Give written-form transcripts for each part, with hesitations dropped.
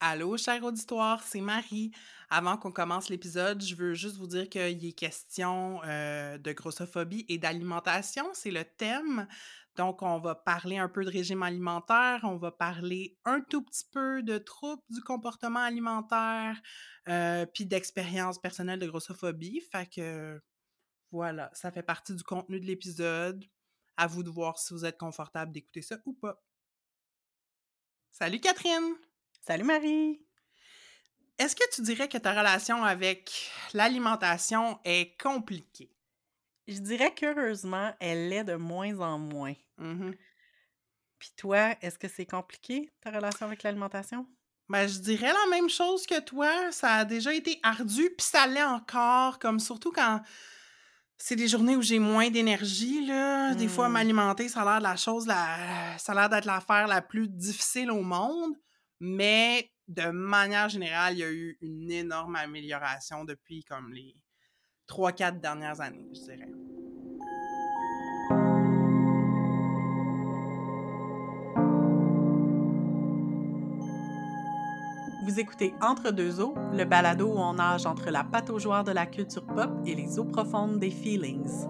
Allô, cher auditoire, c'est Marie. Avant qu'on commence l'épisode, je veux juste vous dire qu'il est question de grossophobie et d'alimentation, c'est le thème. Donc, on va parler un peu de régime alimentaire, on va parler un tout petit peu de troubles du comportement alimentaire, puis d'expérience personnelle de grossophobie. Fait que, voilà, ça fait partie du contenu de l'épisode. À vous de voir si vous êtes confortable d'écouter ça ou pas. Salut Catherine! Salut Marie! Est-ce que tu dirais que ta relation avec l'alimentation est compliquée? Je dirais qu'heureusement, elle l'est de moins en moins. Mm-hmm. Puis toi, est-ce que c'est compliqué, ta relation avec l'alimentation? Ben, je dirais la même chose que toi. Ça a déjà été ardu, puis ça l'est encore, comme surtout quand... C'est des journées où j'ai moins d'énergie, là. Des fois, m'alimenter, ça a l'air de la chose, ça a l'air d'être l'affaire la plus difficile au monde. Mais de manière générale, il y a eu une énorme amélioration depuis comme les 3-4 dernières années, je dirais. Vous écoutez Entre deux eaux, le balado où on nage entre la pataugeoire de la culture pop et les eaux profondes des feelings.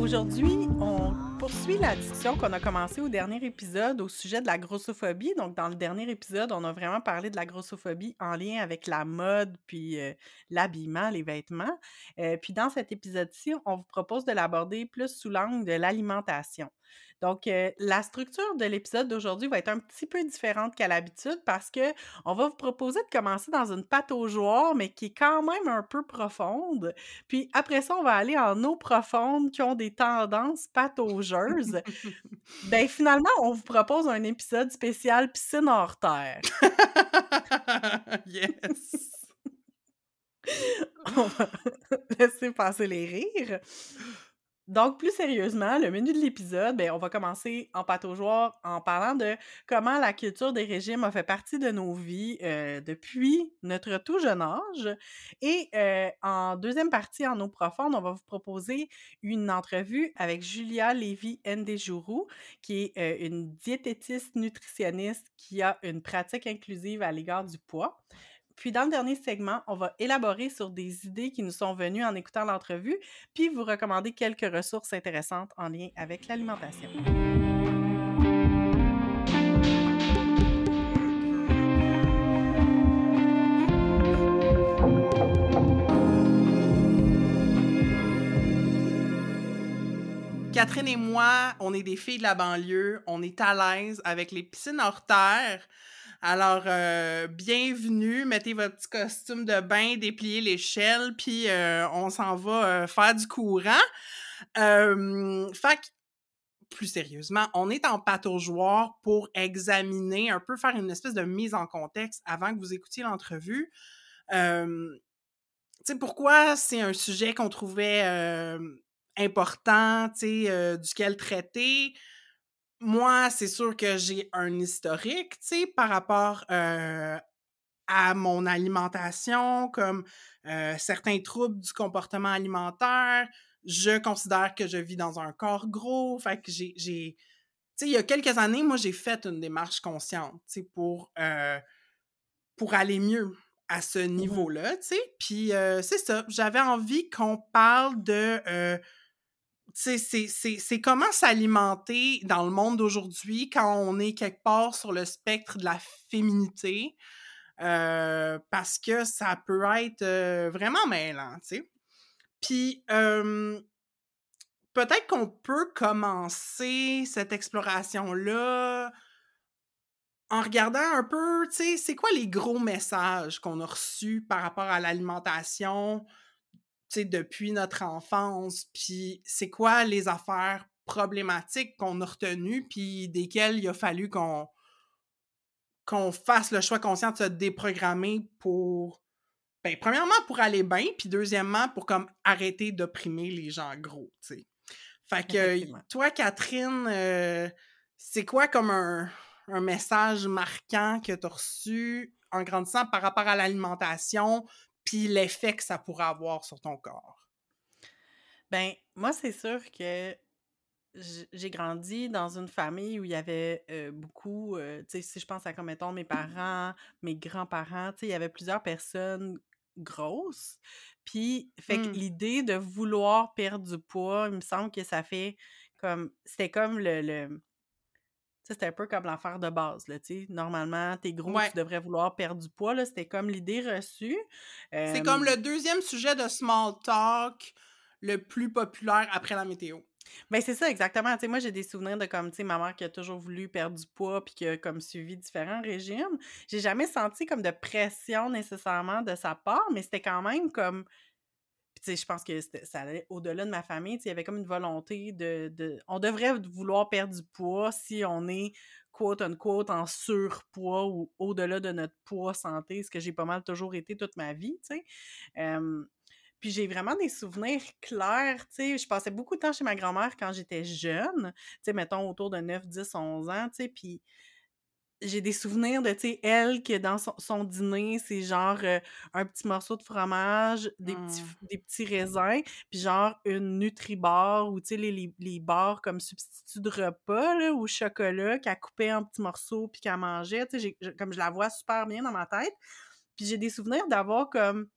Aujourd'hui, on poursuit la discussion qu'on a commencée au dernier épisode au sujet de la grossophobie. Donc, dans le dernier épisode, on a vraiment parlé de la grossophobie en lien avec la mode, puis l'habillement, les vêtements. Puis dans cet épisode-ci, on vous propose de l'aborder plus sous l'angle de l'alimentation. Donc, la structure de l'épisode d'aujourd'hui va être un petit peu différente qu'à l'habitude parce qu'on va vous proposer de commencer dans une pataugeoire, mais qui est quand même un peu profonde. Puis après ça, on va aller en eaux profondes qui ont des tendances pataugeuses. Bien, finalement, on vous propose un épisode spécial piscine hors terre. Yes! On va laisser passer les rires. Donc, plus sérieusement, le menu de l'épisode, bien, on va commencer en pataugeoire en parlant de comment la culture des régimes a fait partie de nos vies depuis notre tout jeune âge. Et en deuxième partie, en eau profonde, on va vous proposer une entrevue avec Julia Lévy-Ndejuru, qui est une diététiste nutritionniste qui a une pratique inclusive à l'égard du poids. Puis dans le dernier segment, on va élaborer sur des idées qui nous sont venues en écoutant l'entrevue, puis vous recommander quelques ressources intéressantes en lien avec l'alimentation. Catherine et moi, on est des filles de la banlieue, on est à l'aise avec les piscines hors terre. Alors, bienvenue, mettez votre petit costume de bain, dépliez l'échelle, puis on s'en va faire du courant. Fait que, plus sérieusement, on est en pataugeoire pour examiner, un peu faire une espèce de mise en contexte avant que vous écoutiez l'entrevue. Tu sais, pourquoi c'est un sujet qu'on trouvait important, tu sais, duquel traiter? Moi, c'est sûr que j'ai un historique, tu sais, par rapport à mon alimentation, comme certains troubles du comportement alimentaire. Je considère que je vis dans un corps gros, fait que j'ai... Tu sais, il y a quelques années, moi, j'ai fait une démarche consciente, tu sais, pour aller mieux à ce niveau-là, tu sais. Puis c'est ça, j'avais envie qu'on parle de... C'est comment s'alimenter dans le monde d'aujourd'hui quand on est quelque part sur le spectre de la féminité, parce que ça peut être vraiment mêlant, tu sais. Puis, peut-être qu'on peut commencer cette exploration-là en regardant un peu, tu sais, c'est quoi les gros messages qu'on a reçus par rapport à l'alimentation, tu sais, depuis notre enfance, puis c'est quoi les affaires problématiques qu'on a retenues, puis desquelles il a fallu qu'on fasse le choix conscient de se déprogrammer pour, ben, premièrement, pour aller bien, puis deuxièmement, pour comme arrêter d'opprimer les gens gros, tu sais. Fait que, toi, Catherine, c'est quoi comme un, un message marquant que tu as reçu en grandissant par rapport à l'alimentation puis l'effet que ça pourrait avoir sur ton corps? Bien, moi, c'est sûr que j'ai grandi dans une famille où il y avait beaucoup, tu sais, si je pense à, comme mettons, mes parents, mes grands-parents, tu sais, il y avait plusieurs personnes grosses. Puis, fait que l'idée de vouloir perdre du poids, il me semble que ça fait comme, c'était comme le c'était un peu comme l'affaire de base, là, tu sais. Normalement, t'es gros, ouais, tu devrais vouloir perdre du poids, là. C'était comme l'idée reçue. C'est comme le deuxième sujet de small talk le plus populaire après la météo. Ben c'est ça, exactement. Tu sais, moi, j'ai des souvenirs de comme, tu sais, ma mère qui a toujours voulu perdre du poids puis qui a comme suivi différents régimes. J'ai jamais senti comme de pression nécessairement de sa part, mais c'était quand même comme... Puis, tu sais, je pense que ça allait au-delà de ma famille. Tu sais, il y avait comme une volonté de... On devrait vouloir perdre du poids si on est, quote unquote, en surpoids ou au-delà de notre poids santé, ce que j'ai pas mal toujours été toute ma vie, tu sais. Puis j'ai vraiment des souvenirs clairs, tu sais, je passais beaucoup de temps chez ma grand-mère quand j'étais jeune, tu sais, mettons autour de 9, 10, 11 ans, tu sais, puis j'ai des souvenirs de, tu sais, elle que dans son dîner, c'est genre un petit morceau de fromage, des petits raisins, puis genre une Nutribar ou, tu sais, les bars comme substitut de repas, là, ou chocolat qu'elle coupait en petits morceaux puis qu'elle mangeait, tu sais, comme je la vois super bien dans ma tête, puis j'ai des souvenirs d'avoir comme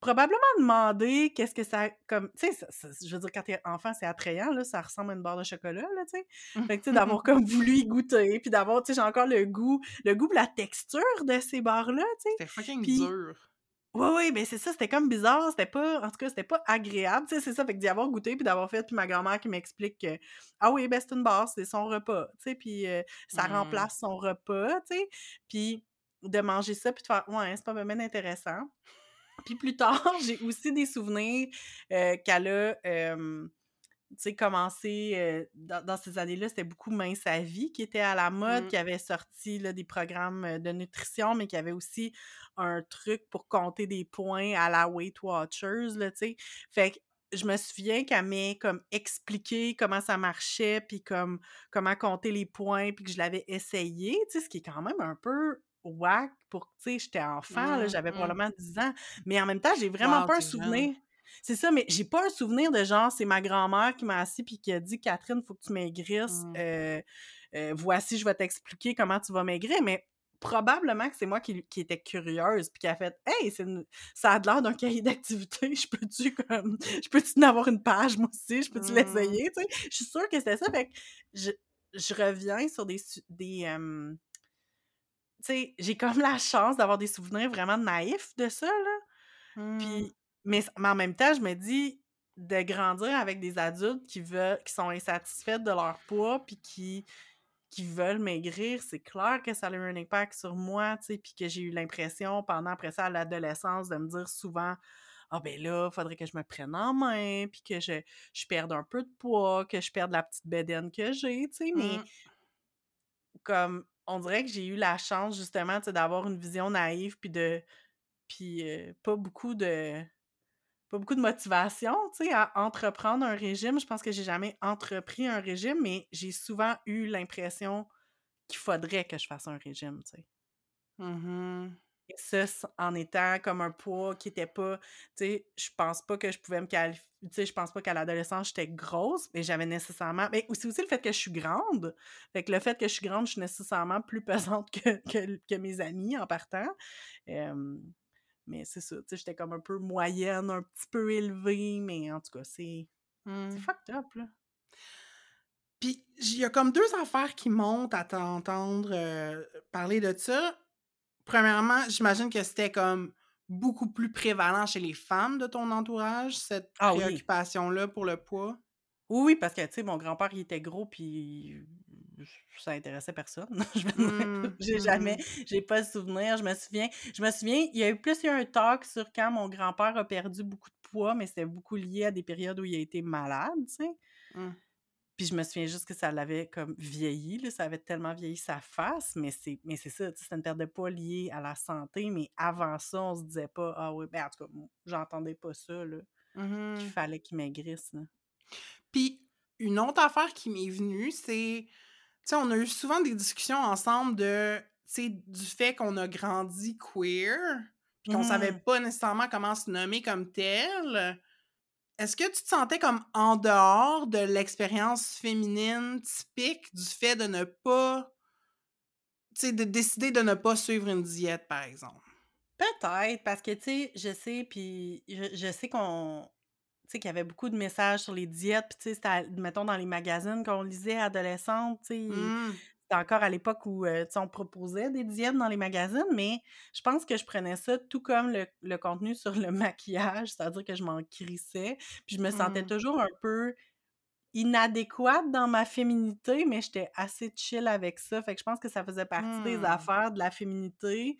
probablement demander qu'est-ce que ça... comme tu sais, je veux dire, quand t'es enfant, c'est attrayant, là, ça ressemble à une barre de chocolat, là, tu sais. Fait que, tu sais, d'avoir comme voulu y goûter, puis d'avoir, tu sais, j'ai encore le goût la texture de ces barres-là, tu sais. C'était fucking dur. Oui, ben c'est ça, c'était comme bizarre, c'était pas... En tout cas, c'était pas agréable, tu sais, c'est ça, fait que d'y avoir goûté, puis d'avoir fait, puis ma grand-mère qui m'explique que, ah oui, ben c'est une barre, c'est son repas, tu sais, puis ça remplace son repas, tu sais, puis de manger ça, puis de faire, ouais, c'est pas même intéressant. Puis plus tard, j'ai aussi des souvenirs qu'elle a, tu sais, commencé, dans ces années-là, c'était beaucoup Mince à vie qui était à la mode, qui avait sorti là, des programmes de nutrition, mais qui avait aussi un truc pour compter des points à la Weight Watchers, là, tu sais. Fait que je me souviens qu'elle m'ait comme expliqué comment ça marchait, puis comme comment compter les points, puis que je l'avais essayé, tu sais, ce qui est quand même un peu... whack pour, tu sais, j'étais enfant, là, j'avais probablement 10 ans, mais en même temps, j'ai vraiment pas un souvenir. Bien. C'est ça, mais j'ai pas un souvenir de genre, c'est ma grand-mère qui m'a assis puis qui a dit « Catherine, faut que tu maigrisses, voici, je vais t'expliquer comment tu vas maigrir », mais probablement que c'est moi qui était curieuse puis qui a fait « Hey, ça a l'air d'un cahier d'activité, je peux-tu en avoir une page, moi aussi, je peux-tu l'essayer, tu sais? » Je suis sûre que c'était ça, fait que je reviens sur des tu sais, j'ai comme la chance d'avoir des souvenirs vraiment naïfs de ça, là. Puis, mais en même temps, je me dis, de grandir avec des adultes qui sont insatisfaits de leur poids puis qui veulent maigrir, c'est clair que ça a eu un impact sur moi, tu sais, puis que j'ai eu l'impression, après ça, à l'adolescence, de me dire souvent... « Ah ben là, faudrait que je me prenne en main, puis que je perde un peu de poids, que je perde la petite bédaine que j'ai, tu sais, mais comme... On dirait que j'ai eu la chance, justement, d'avoir une vision naïve, puis pas beaucoup de motivation, tu sais, à entreprendre un régime. Je pense que j'ai jamais entrepris un régime, mais j'ai souvent eu l'impression qu'il faudrait que je fasse un régime, tu sais. Et ça, en étant comme un poids qui était pas... Tu sais, je pense pas que je pouvais me qualifier... Tu sais, je pense pas qu'à l'adolescence, j'étais grosse, mais j'avais nécessairement... Mais c'est aussi le fait que je suis grande. Fait que le fait que je suis grande, je suis nécessairement plus pesante que mes amis en partant. Mais c'est ça, tu sais, j'étais comme un peu moyenne, un petit peu élevée, mais en tout cas, c'est fucked up, là. Puis, il y a comme deux affaires qui montent à t'entendre parler de ça. Premièrement, j'imagine que c'était comme beaucoup plus prévalent chez les femmes de ton entourage, cette préoccupation-là pour le poids. Oui, parce que, tu sais, mon grand-père, il était gros, puis ça intéressait personne. J'ai pas le souvenir. Je me souviens, il y a eu plus un talk sur quand mon grand-père a perdu beaucoup de poids, mais c'était beaucoup lié à des périodes où il a été malade, tu sais. Puis je me souviens juste que ça l'avait comme vieilli, là, ça avait tellement vieilli sa face, mais c'est ça, tu sais, ça ne perdait pas lié à la santé, mais avant ça, on se disait pas, ah oui, ben en tout cas, j'entendais pas ça, là, qu'il fallait qu'il maigrisse, là. Puis une autre affaire qui m'est venue, c'est sais, on a eu souvent des discussions ensemble de, tu sais, du fait qu'on a grandi queer, puis qu'on savait pas nécessairement comment se nommer comme tel. Est-ce que tu te sentais comme en dehors de l'expérience féminine typique du fait de ne pas, tu sais, de décider de ne pas suivre une diète, par exemple? Peut-être, parce que, tu sais, je sais qu'il y avait beaucoup de messages sur les diètes, puis, tu sais, c'était, mettons, dans les magazines qu'on lisait adolescente, tu sais, c'était encore à l'époque où, tu sais, on proposait des diètes dans les magazines, mais je pense que je prenais ça tout comme le contenu sur le maquillage, c'est-à-dire que je m'en crissais, puis je me sentais toujours un peu inadéquate dans ma féminité, mais j'étais assez chill avec ça, fait que je pense que ça faisait partie des affaires de la féminité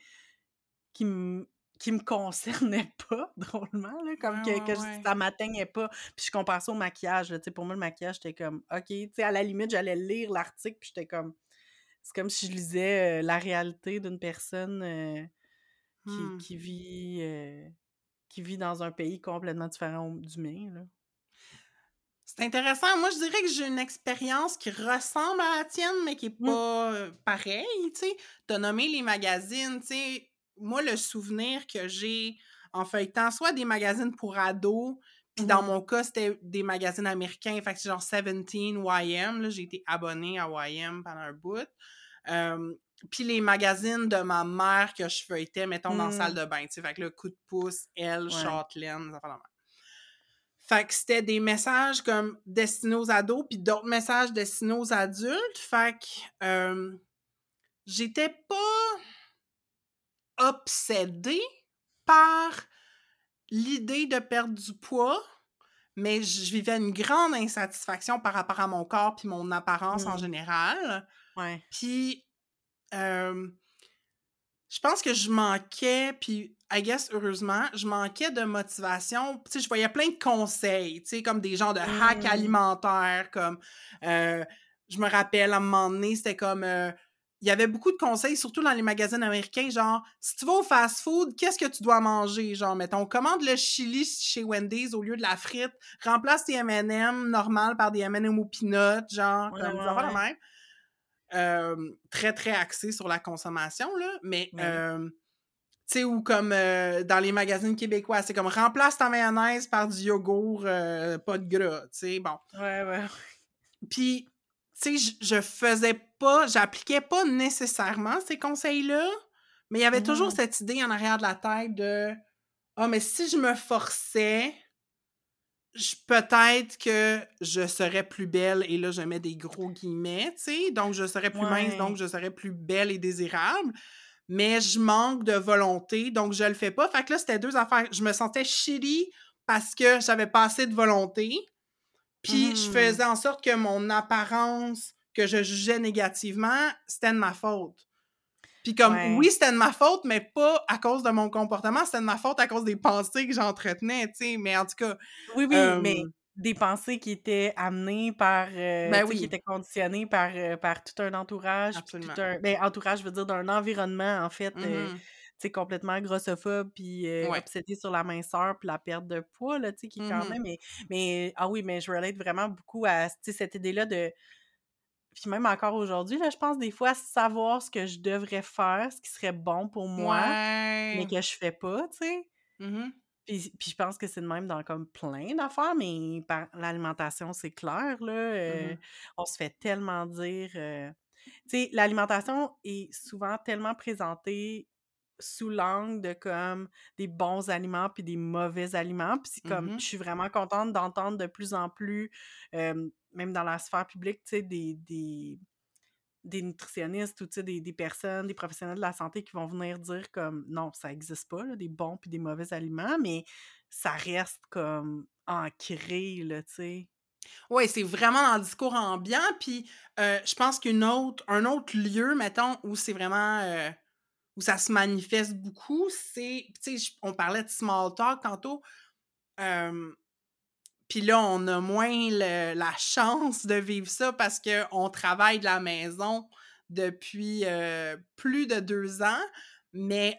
qui me concernait pas, drôlement, là, comme que ça m'atteignait pas. Puis je compare ça au maquillage, là, tu sais, pour moi, le maquillage, j'étais comme, OK, tu sais, à la limite, j'allais lire l'article, puis j'étais comme, c'est comme si je lisais la réalité d'une personne qui vit dans un pays complètement différent du mien, là. C'est intéressant. Moi, je dirais que j'ai une expérience qui ressemble à la tienne, mais qui est pas pareille, tu sais. T'as nommé les magazines, tu sais. Moi, le souvenir que j'ai en feuilletant, soit des magazines pour ados, puis dans mon cas, c'était des magazines américains, fait que c'est genre 17, YM, là, j'ai été abonnée à YM pendant un bout. Puis les magazines de ma mère que je feuilletais, mettons, dans la salle de bain, tu sais, fait que le Coup de pouce, Elle, Châtelaine, ça fait la merde. Fait que c'était des messages comme destinés aux ados, puis d'autres messages destinés aux adultes, fait que j'étais pas obsédée par l'idée de perdre du poids, mais je vivais une grande insatisfaction par rapport à mon corps puis mon apparence en général. Ouais. Puis, je pense que je manquais, puis I guess, heureusement, je manquais de motivation. Tu sais, je voyais plein de conseils, tu sais, comme des genres de hacks alimentaires, comme, je me rappelle, à un moment donné, c'était comme... il y avait beaucoup de conseils, surtout dans les magazines américains, genre, si tu vas au fast-food, qu'est-ce que tu dois manger? Genre, mettons, commande le chili chez Wendy's au lieu de la frite, remplace tes M&M normales par des M&M aux peanuts, genre, comme ça va la même. Très, très axé sur la consommation, là, mais, tu sais, ou comme dans les magazines québécois, c'est comme, remplace ta mayonnaise par du yogourt, pas de gras, tu sais, bon. Ouais. Puis, tu sais, je faisais pas, j'appliquais pas nécessairement ces conseils-là, mais il y avait toujours cette idée en arrière de la tête de « Ah, mais si je me forçais, peut-être que je serais plus belle, et là, je mets des gros guillemets, tu sais, donc je serais plus mince, donc je serais plus belle et désirable, mais je manque de volonté, donc je le fais pas. » Fait que là, c'était deux affaires. Je me sentais shitty parce que j'avais pas assez de volonté, puis je faisais en sorte que mon apparence que je jugeais négativement, c'était de ma faute. Puis comme, oui, c'était de ma faute, mais pas à cause de mon comportement, c'était de ma faute à cause des pensées que j'entretenais, tu sais, mais en tout cas... Oui, mais des pensées qui étaient amenées par... qui étaient conditionnées par tout un entourage. Absolument. Entourage, je veux dire, d'un environnement, en fait, tu sais, complètement grossophobe, puis obsédé sur la minceur, puis la perte de poids, là, tu sais, qui quand même... Mais je relate vraiment beaucoup à, tu sais, cette idée-là de... Puis même encore aujourd'hui, là, je pense des fois savoir ce que je devrais faire, ce qui serait bon pour moi, mais que je fais pas, tu sais. Puis je pense que c'est de même dans comme plein d'affaires, mais par l'alimentation, c'est clair, là. On se fait tellement dire... Tu sais, l'alimentation est souvent tellement présentée sous l'angle de comme des bons aliments puis des mauvais aliments. Puis c'est comme, je suis vraiment contente d'entendre de plus en plus... même dans la sphère publique, tu sais, des nutritionnistes ou, tu sais, des personnes, des professionnels de la santé qui vont venir dire comme, non, ça n'existe pas, là, des bons puis des mauvais aliments, mais ça reste comme ancré, là, tu sais. Oui, c'est vraiment dans le discours ambiant, puis je pense qu'un autre lieu, mettons, où c'est vraiment... où ça se manifeste beaucoup, c'est... Tu sais, on parlait de small talk tantôt... Puis là, on a moins la chance de vivre ça parce qu'on travaille de la maison depuis plus de 2 ans. Mais,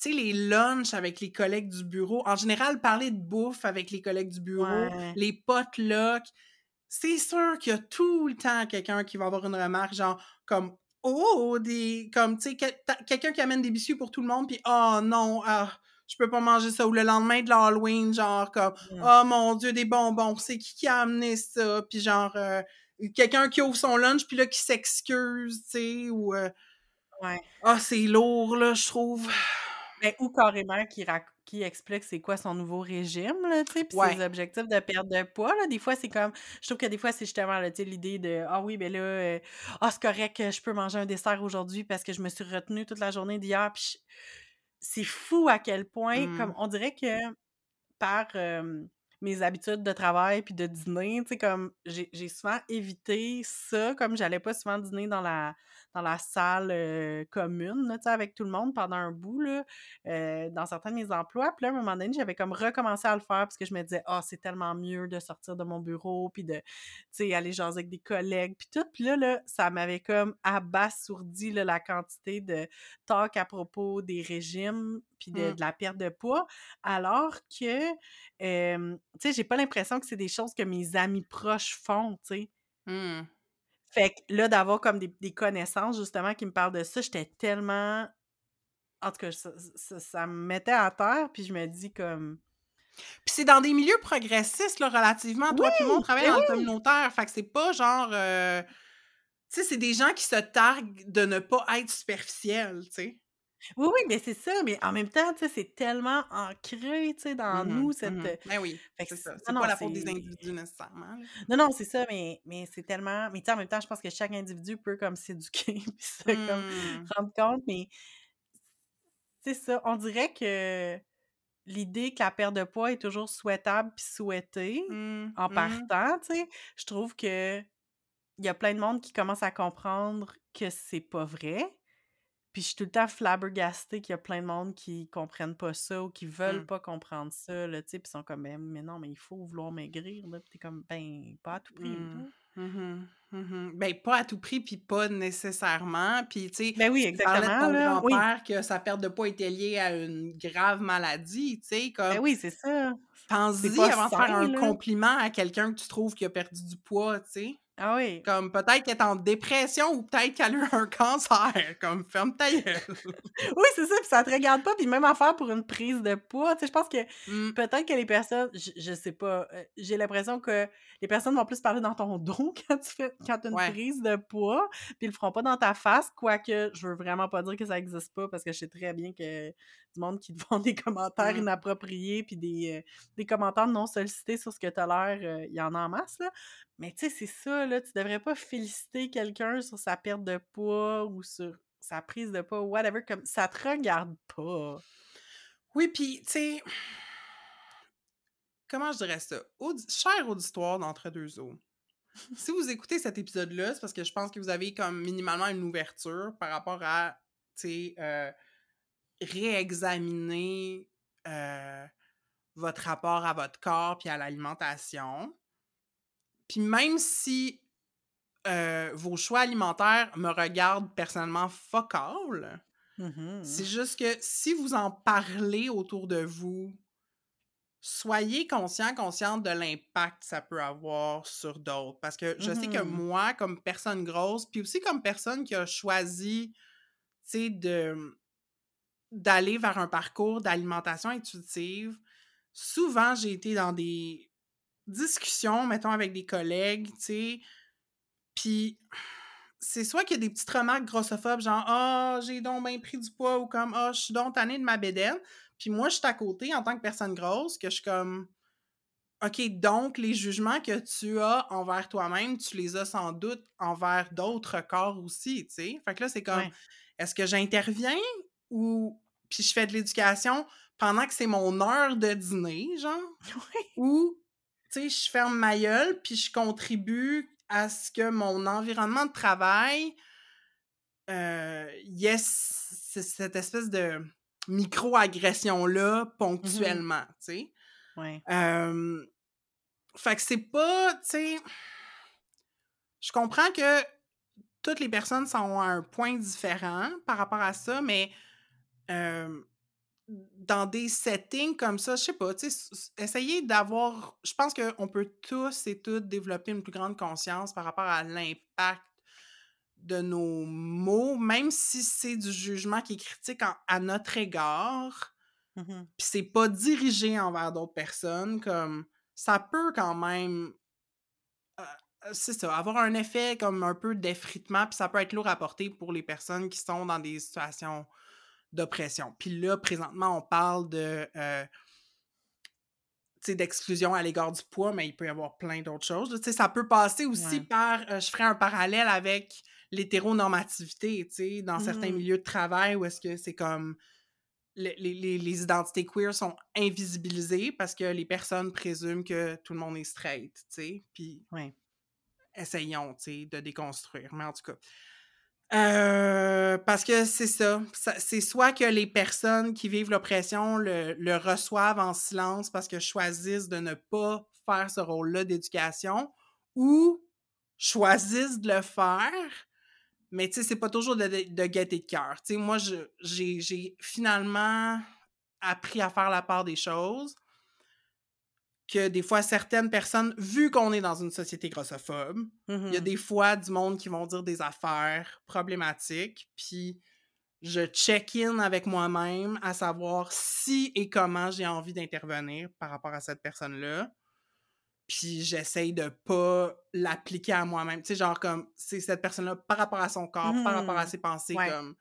tu sais, les lunchs avec les collègues du bureau, en général, parler de bouffe avec les collègues du bureau, les potlucks, c'est sûr qu'il y a tout le temps quelqu'un qui va avoir une remarque genre comme « Oh! » Comme, tu sais, quelqu'un qui amène des biscuits pour tout le monde, puis « Oh non! Ah, je peux pas manger ça! » Ou le lendemain de l'Halloween, genre comme « Oh mon Dieu, des bonbons! C'est qui a amené ça? » Puis genre, quelqu'un qui ouvre son lunch, puis là, qui s'excuse, tu sais, ou... ouais. Ah, c'est lourd, là, je trouve. Ben, ou carrément qui explique c'est quoi son nouveau régime, là, tu sais, puis ses objectifs de perte de poids, là. Des fois, c'est comme... Je trouve que des fois, c'est justement, là, tu sais, l'idée de « Ah oui, ben là, c'est correct que je peux manger un dessert aujourd'hui parce que je me suis retenue toute la journée d'hier. » Puis c'est fou à quel point, comme on dirait que par mes habitudes de travail puis de dîner, tu sais, comme j'ai souvent évité ça, comme j'allais pas souvent dîner dans la salle commune, tu sais, avec tout le monde pendant un bout, là, dans certains de mes emplois. Puis là, à un moment donné, j'avais comme recommencé à le faire parce que je me disais, ah, c'est tellement mieux de sortir de mon bureau, puis de, tu sais, aller jaser avec des collègues, puis tout. Puis là, ça m'avait comme abasourdi, là, la quantité de talk à propos des régimes, puis de la perte de poids, alors que, tu sais, j'ai pas l'impression que c'est des choses que mes amis proches font, tu sais. Fait que là, d'avoir comme des connaissances, justement, qui me parlent de ça, j'étais tellement... En tout cas, ça me mettait à terre, puis je me dis comme... Puis c'est dans des milieux progressistes, là, relativement. Toi, puis moi, on travaille dans le communautaire, fait que c'est pas genre... Tu sais, c'est des gens qui se targuent de ne pas être superficiels, tu sais. Oui, mais c'est ça, mais en même temps, tu sais, c'est tellement ancré, tu sais, dans nous, cette... Ben oui, fait que c'est ça. C'est pas la faute des individus, nécessairement. Là. Non, c'est ça, mais c'est tellement... Mais tu sais, en même temps, je pense que chaque individu peut, comme, s'éduquer, puis ça, comme, rendre compte, mais... C'est ça, on dirait que l'idée que la perte de poids est toujours souhaitable puis souhaitée, en partant, tu sais, je trouve que il y a plein de monde qui commence à comprendre que c'est pas vrai. Puis je suis tout le temps flabbergastée qu'il y a plein de monde qui comprennent pas ça ou qui veulent pas comprendre ça, là, tu sais, puis sont comme, mais non, mais il faut vouloir maigrir, là, puis t'es comme, ben, pas à tout prix. Ben, pas à tout prix, puis pas nécessairement, puis, tu sais, ben oui, exactement, tu parlais de ton grand-père que sa perte de poids était liée à une grave maladie, tu sais, comme... Ben oui, c'est ça. Pense-y avant de faire un compliment à quelqu'un que tu trouves qui a perdu du poids, tu sais. Ah oui. Comme peut-être qu'elle est en dépression ou peut-être qu'elle a eu un cancer. Comme ferme ta gueule. Oui, c'est ça. Puis ça te regarde pas. Puis même affaire pour une prise de poids. Tu sais, je pense que peut-être que les personnes, je sais pas, j'ai l'impression que les personnes vont plus parler dans ton dos quand tu as une prise de poids. Puis ils le feront pas dans ta face. Quoique, je veux vraiment pas dire que ça existe pas parce que je sais très bien que du monde qui te font des commentaires inappropriés puis des commentaires non sollicités sur ce que t'as l'air, il y en a en masse, là. Mais tu sais, c'est ça, là, tu devrais pas féliciter quelqu'un sur sa perte de poids ou sur sa prise de poids, whatever, comme ça te regarde pas. Oui, puis tu sais, comment je dirais ça? Cher auditoire d'Entre-deux-eaux, si vous écoutez cet épisode-là, c'est parce que je pense que vous avez comme minimalement une ouverture par rapport à, tu sais, réexaminer votre rapport à votre corps puis à l'alimentation. Puis même si vos choix alimentaires me regardent personnellement fuck all, c'est juste que si vous en parlez autour de vous, soyez conscient, consciente de l'impact que ça peut avoir sur d'autres. Parce que je sais que moi, comme personne grosse, puis aussi comme personne qui a choisi, tu sais, d'aller vers un parcours d'alimentation intuitive, souvent j'ai été dans des discussion, mettons, avec des collègues, tu sais, puis c'est soit qu'il y a des petites remarques grossophobes, genre « Ah, j'ai donc bien pris du poids » ou comme « Ah, je suis donc tannée de ma bédaine », puis moi, je suis à côté, en tant que personne grosse, que je suis comme « Ok, donc, les jugements que tu as envers toi-même, tu les as sans doute envers d'autres corps aussi, tu sais. » Fait que là, c'est comme « Est-ce que j'interviens ou... » Puis je fais de l'éducation pendant que c'est mon heure de dîner, genre, ou... Tu sais, je ferme ma gueule, puis je contribue à ce que mon environnement de travail c'est cette espèce de micro-agression-là ponctuellement, tu sais. Fait que c'est pas, tu sais... Je comprends que toutes les personnes sont à un point différent par rapport à ça, mais dans des settings comme ça, je sais pas, tu sais, essayez d'avoir... Je pense qu'on peut tous et toutes développer une plus grande conscience par rapport à l'impact de nos mots, même si c'est du jugement qui est critique à notre égard, mm-hmm. puis c'est pas dirigé envers d'autres personnes, comme ça peut quand même... c'est ça, avoir un effet comme un peu d'effritement, puis ça peut être lourd à porter pour les personnes qui sont dans des situations d'oppression. Puis là, présentement, on parle de d'exclusion à l'égard du poids, mais il peut y avoir plein d'autres choses. T'sais, ça peut passer aussi par... je ferais un parallèle avec l'hétéronormativité, t'sais, dans certains milieux de travail où est-ce que c'est comme... Les identités queer sont invisibilisées parce que les personnes présument que tout le monde est straight, tu sais, puis essayons, tu sais, de déconstruire, mais en tout cas... parce que c'est ça, c'est soit que les personnes qui vivent l'oppression le reçoivent en silence parce que choisissent de ne pas faire ce rôle-là d'éducation, ou choisissent de le faire, mais tu sais, c'est pas toujours de gaieté de cœur. Tu sais, moi, j'ai finalement appris à faire la part des choses, que des fois, certaines personnes, vu qu'on est dans une société grossophobe, il y a des fois du monde qui vont dire des affaires problématiques, puis je check-in avec moi-même à savoir si et comment j'ai envie d'intervenir par rapport à cette personne-là. Puis j'essaye de pas l'appliquer à moi-même. Tu sais, genre comme, c'est cette personne-là par rapport à son corps, par rapport à ses pensées, comme...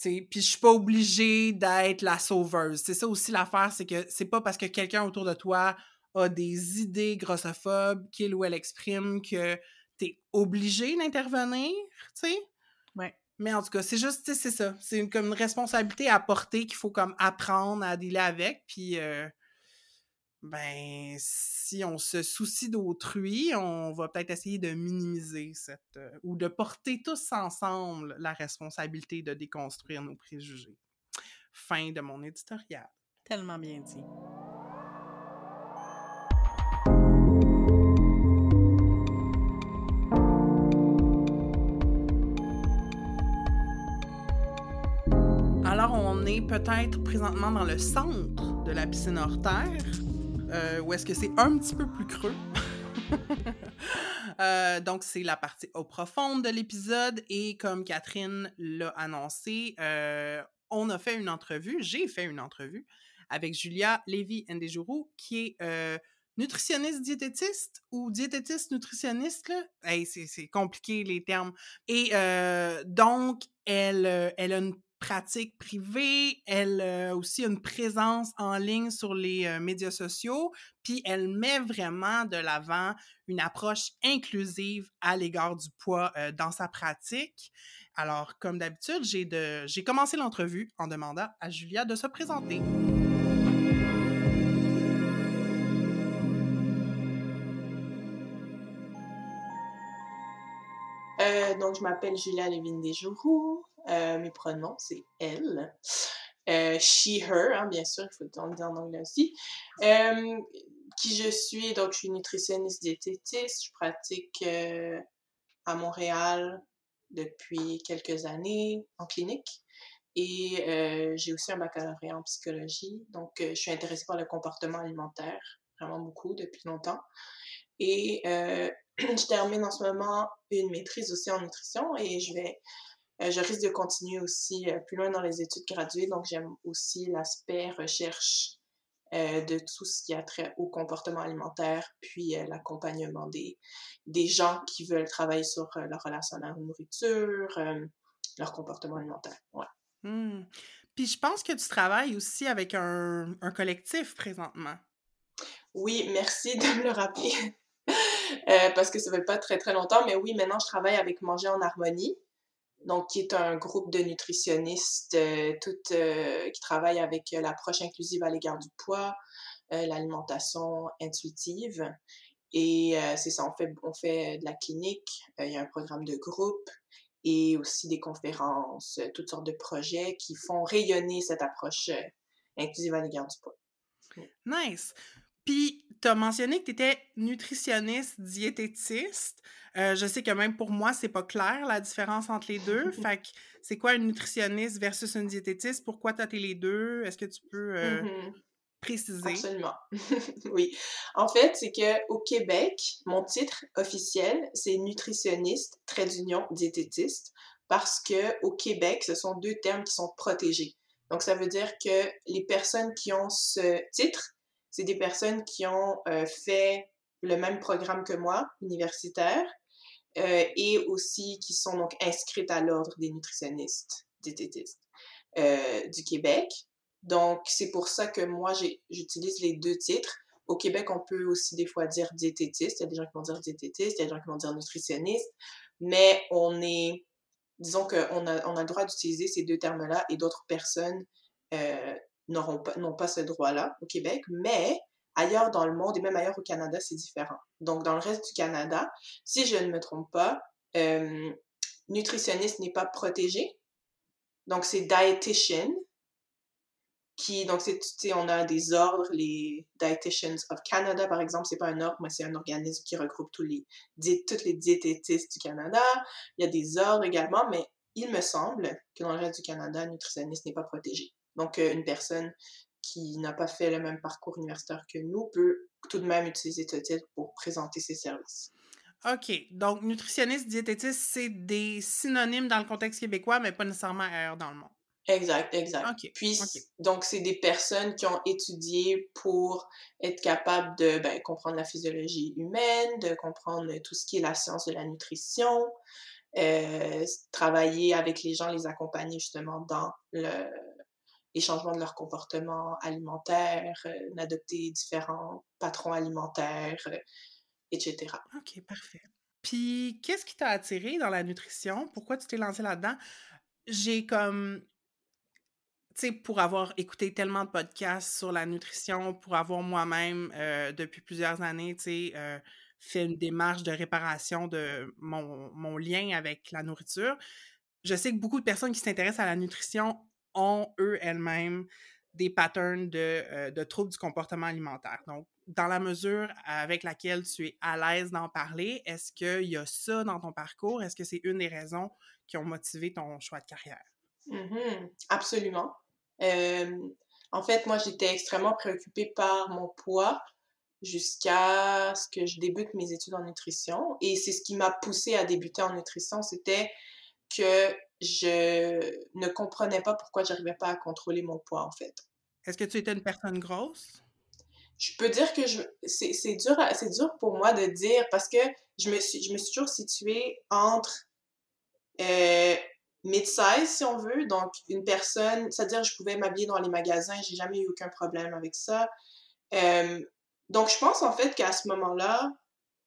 Tu sais, puis je suis pas obligée d'être la sauveuse. C'est ça aussi l'affaire, c'est que c'est pas parce que quelqu'un autour de toi a des idées grossophobes qu'il ou elle exprime que t'es obligée d'intervenir, tu sais. Ouais. Mais en tout cas, c'est juste, tu sais, c'est ça. C'est comme une responsabilité à porter qu'il faut comme apprendre à dealer avec, puis... ben, si on se soucie d'autrui, on va peut-être essayer de minimiser cette... ou de porter tous ensemble la responsabilité de déconstruire nos préjugés. Fin de mon éditorial. Tellement bien dit. Alors, on est peut-être présentement dans le centre de la piscine hors terre. Ou est-ce que c'est un petit peu plus creux? Donc, c'est la partie eau profonde de l'épisode. Et comme Catherine l'a annoncé, j'ai fait une entrevue avec Julia Lévy-Ndejuru, qui est nutritionniste diététiste ou diététiste nutritionniste. Là. Hey, c'est compliqué les termes. Et donc, elle a une pratique privée, elle a aussi une présence en ligne sur les médias sociaux, puis elle met vraiment de l'avant une approche inclusive à l'égard du poids dans sa pratique. Alors, comme d'habitude, j'ai commencé l'entrevue en demandant à Julia de se présenter. Donc, je m'appelle Julia Lévy-Ndejuru. Mes pronoms, c'est elle. She, her, hein, bien sûr, il faut le dire en anglais aussi. Qui je suis, donc je suis nutritionniste diététiste. Je pratique à Montréal depuis quelques années en clinique. Et j'ai aussi un baccalauréat en psychologie. Donc, je suis intéressée par le comportement alimentaire, vraiment beaucoup, depuis longtemps. Et je termine en ce moment une maîtrise aussi en nutrition et je risque de continuer aussi plus loin dans les études graduées, donc j'aime aussi l'aspect recherche de tout ce qui a trait au comportement alimentaire, puis l'accompagnement des gens qui veulent travailler sur leur relation à la nourriture, leur comportement alimentaire, ouais. Mmh. Puis je pense que tu travailles aussi avec un collectif présentement. Oui, merci de me le rappeler, parce que ça ne fait pas très très longtemps, mais oui, maintenant je travaille avec Manger en harmonie. Donc, qui est un groupe de nutritionnistes qui travaillent avec l'approche inclusive à l'égard du poids, l'alimentation intuitive. Et c'est ça, on fait de la clinique, il y a un programme de groupe et aussi des conférences, toutes sortes de projets qui font rayonner cette approche inclusive à l'égard du poids. Nice! Puis, tu as mentionné que tu étais nutritionniste, diététiste. Je sais que même pour moi, c'est pas clair la différence entre les deux. Fait que c'est quoi une nutritionniste versus une diététiste? Pourquoi tu as les deux? Est-ce que tu peux préciser? Absolument. Oui. En fait, c'est qu'au Québec, mon titre officiel, c'est nutritionniste, trait d'union, diététiste, parce qu'au Québec, ce sont deux termes qui sont protégés. Donc, ça veut dire que les personnes qui ont ce titre, c'est des personnes qui ont fait le même programme que moi, universitaire, et aussi qui sont donc inscrites à l'Ordre des nutritionnistes, diététistes du Québec. Donc, c'est pour ça que moi, j'utilise les deux titres. Au Québec, on peut aussi des fois dire diététiste. Il y a des gens qui vont dire diététiste, il y a des gens qui vont dire nutritionniste, mais on est... Disons qu'on a le droit d'utiliser ces deux termes-là et d'autres personnes n'ont pas ce droit-là au Québec, mais ailleurs dans le monde et même ailleurs au Canada, c'est différent. Donc, dans le reste du Canada, si je ne me trompe pas, nutritionniste n'est pas protégé. Donc, c'est dietitian qui... Donc, c'est, tu sais, on a des ordres, les Dietitians of Canada, par exemple, c'est pas un ordre, mais c'est un organisme qui regroupe toutes les diététistes du Canada. Il y a des ordres également, mais il me semble que dans le reste du Canada, nutritionniste n'est pas protégé. Donc, une personne qui n'a pas fait le même parcours universitaire que nous peut tout de même utiliser ce titre pour présenter ses services. OK. Donc, nutritionniste, diététiste, c'est des synonymes dans le contexte québécois, mais pas nécessairement ailleurs dans le monde. Exact. Okay. Puis, donc, c'est des personnes qui ont étudié pour être capables de comprendre la physiologie humaine, de comprendre tout ce qui est la science de la nutrition, travailler avec les gens, les accompagner justement dans les changements de leur comportement alimentaire, adopter différents patrons alimentaires, etc. OK, parfait. Puis, qu'est-ce qui t'a attiré dans la nutrition? Pourquoi tu t'es lancée là-dedans? J'ai comme... Tu sais, pour avoir écouté tellement de podcasts sur la nutrition, pour avoir moi-même, depuis plusieurs années, tu sais, fait une démarche de réparation de mon lien avec la nourriture, je sais que beaucoup de personnes qui s'intéressent à la nutrition ont, elles-mêmes, des patterns de troubles du comportement alimentaire. Donc, dans la mesure avec laquelle tu es à l'aise d'en parler, est-ce qu'il y a ça dans ton parcours? Est-ce que c'est une des raisons qui ont motivé ton choix de carrière? Absolument. En fait, moi, j'étais extrêmement préoccupée par mon poids jusqu'à ce que je débute mes études en nutrition. Et c'est ce qui m'a poussée à débuter en nutrition, c'était que je ne comprenais pas pourquoi je n'arrivais pas à contrôler mon poids, en fait. Est-ce que tu étais une personne grosse? Je peux dire que c'est dur pour moi de dire, parce que je me suis toujours située entre... mid-size, si on veut, donc une personne, c'est-à-dire je pouvais m'habiller dans les magasins, j'ai jamais eu aucun problème avec ça. Donc je pense en fait qu'à ce moment-là,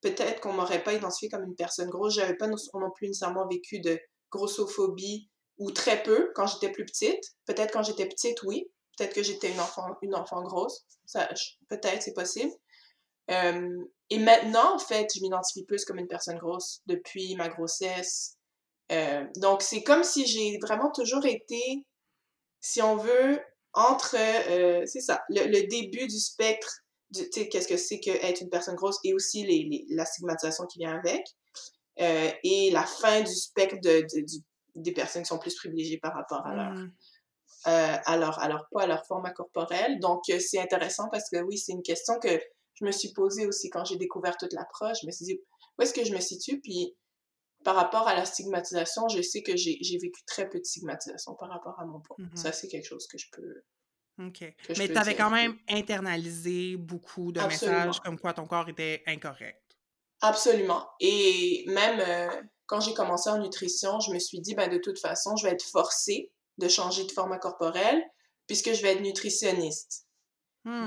peut-être qu'on m'aurait pas identifiée comme une personne grosse, j'avais pas non plus nécessairement vécu de grossophobie, ou très peu, quand j'étais plus petite. Peut-être quand j'étais petite, oui, peut-être que j'étais une enfant grosse, ça, peut-être, c'est possible. Et maintenant, en fait, je m'identifie plus comme une personne grosse depuis ma grossesse. Donc, c'est comme si j'ai vraiment toujours été, si on veut, entre, c'est ça, le début du spectre, tu sais, qu'est-ce que c'est qu'être une personne grosse et aussi la stigmatisation qui vient avec, et la fin du spectre des personnes qui sont plus privilégiées par rapport à leur poids, à leur format corporel. Donc, c'est intéressant parce que oui, c'est une question que je me suis posée aussi quand j'ai découvert toute l'approche. Je me suis dit, où est-ce que je me situe? Puis, par rapport à la stigmatisation, je sais que j'ai vécu très peu de stigmatisation par rapport à mon poids. Mm-hmm. Ça, c'est quelque chose que je peux... OK. Mais tu avais quand même internalisé beaucoup de messages comme quoi ton corps était incorrect. Absolument. Et même quand j'ai commencé en nutrition, je me suis dit, de toute façon, je vais être forcée de changer de format corporel puisque je vais être nutritionniste.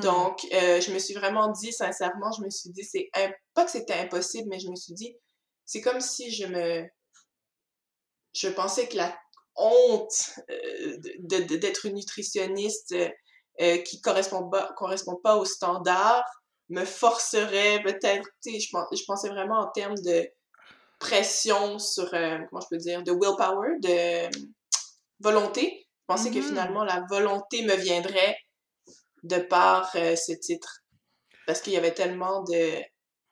Donc, je me suis vraiment dit, sincèrement, c'est pas que c'était impossible, mais je me suis dit, c'est comme si je pensais que la honte d'être une nutritionniste qui ne correspond pas aux standards me forcerait peut-être... Je pensais vraiment en termes de pression sur... comment je peux dire? De willpower, de volonté. Je pensais que finalement, la volonté me viendrait de par ce titre. Parce qu'il y avait tellement de,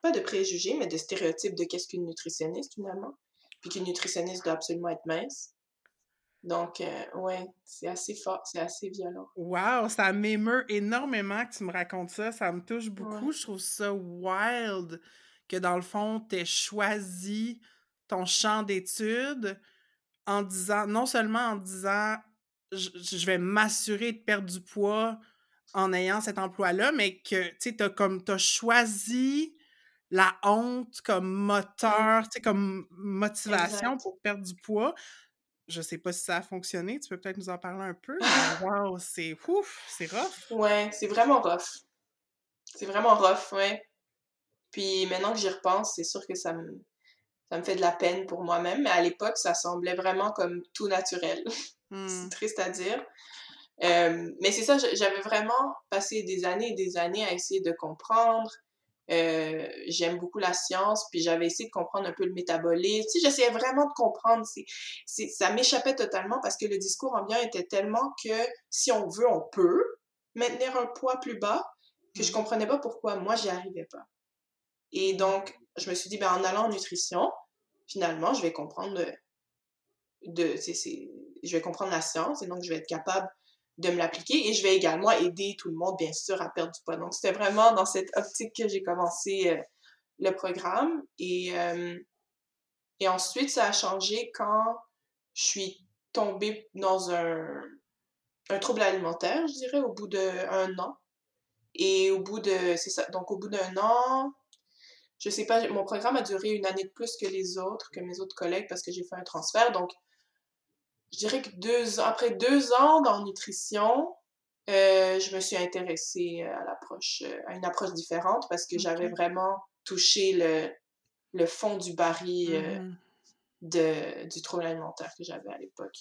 pas de préjugés, mais de stéréotypes de qu'est-ce qu'une nutritionniste, finalement. Puis qu'une nutritionniste doit absolument être mince. Donc, ouais, c'est assez fort, c'est assez violent. Wow, ça m'émeut énormément que tu me racontes ça. Ça me touche beaucoup. Ouais. Je trouve ça wild que, dans le fond, t'aies choisi ton champ d'études en disant, non seulement en disant je vais m'assurer de perdre du poids en ayant cet emploi-là, mais que, tu sais, t'as choisi la honte comme moteur, tu sais, comme motivation exact. Pour perdre du poids. Je sais pas si ça a fonctionné, tu peux peut-être nous en parler un peu. Wow, c'est ouf, c'est rough. Ouais, c'est vraiment rough. C'est vraiment rough, ouais. Puis maintenant que j'y repense, c'est sûr que ça me fait de la peine pour moi-même, mais à l'époque, ça semblait vraiment comme tout naturel. C'est triste à dire. Mais c'est ça, j'avais vraiment passé des années et des années à essayer de comprendre. J'aime beaucoup la science, puis j'avais essayé de comprendre un peu le métabolisme. Tu sais, j'essayais vraiment de comprendre. Ça m'échappait totalement parce que le discours ambiant était tellement que si on veut, on peut maintenir un poids plus bas que je comprenais pas pourquoi moi, j'y arrivais pas. Et donc, je me suis dit, ben, en allant en nutrition, finalement, je vais comprendre je vais comprendre la science et donc je vais être capable de me l'appliquer et je vais également aider tout le monde, bien sûr, à perdre du poids. Donc, c'était vraiment dans cette optique que j'ai commencé le programme et ensuite, ça a changé quand je suis tombée dans un trouble alimentaire, je dirais, au bout d'un an. Et au bout de... C'est ça. Donc, au bout d'un an... Je sais pas, mon programme a duré une année de plus que les autres, que mes autres collègues, parce que j'ai fait un transfert. Donc, je dirais que après 2 ans dans nutrition, je me suis intéressée à une approche différente, parce que j'avais vraiment touché le fond du baril du trouble alimentaire que j'avais à l'époque.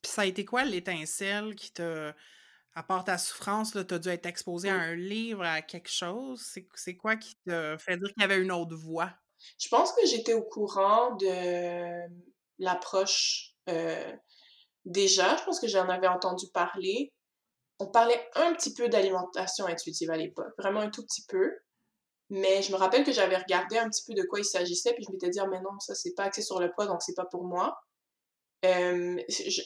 Puis ça a été quoi l'étincelle qui t'a... À part ta souffrance, là, t'as dû être exposée à un livre, à quelque chose. C'est quoi qui t'a fait dire qu'il y avait une autre voie? Je pense que j'étais au courant de l'approche déjà. Je pense que j'en avais entendu parler. On parlait un petit peu d'alimentation intuitive à l'époque, vraiment un tout petit peu. Mais je me rappelle que j'avais regardé un petit peu de quoi il s'agissait, puis je m'étais dit « mais non, ça, c'est pas axé sur le poids, donc c'est pas pour moi ». J'ai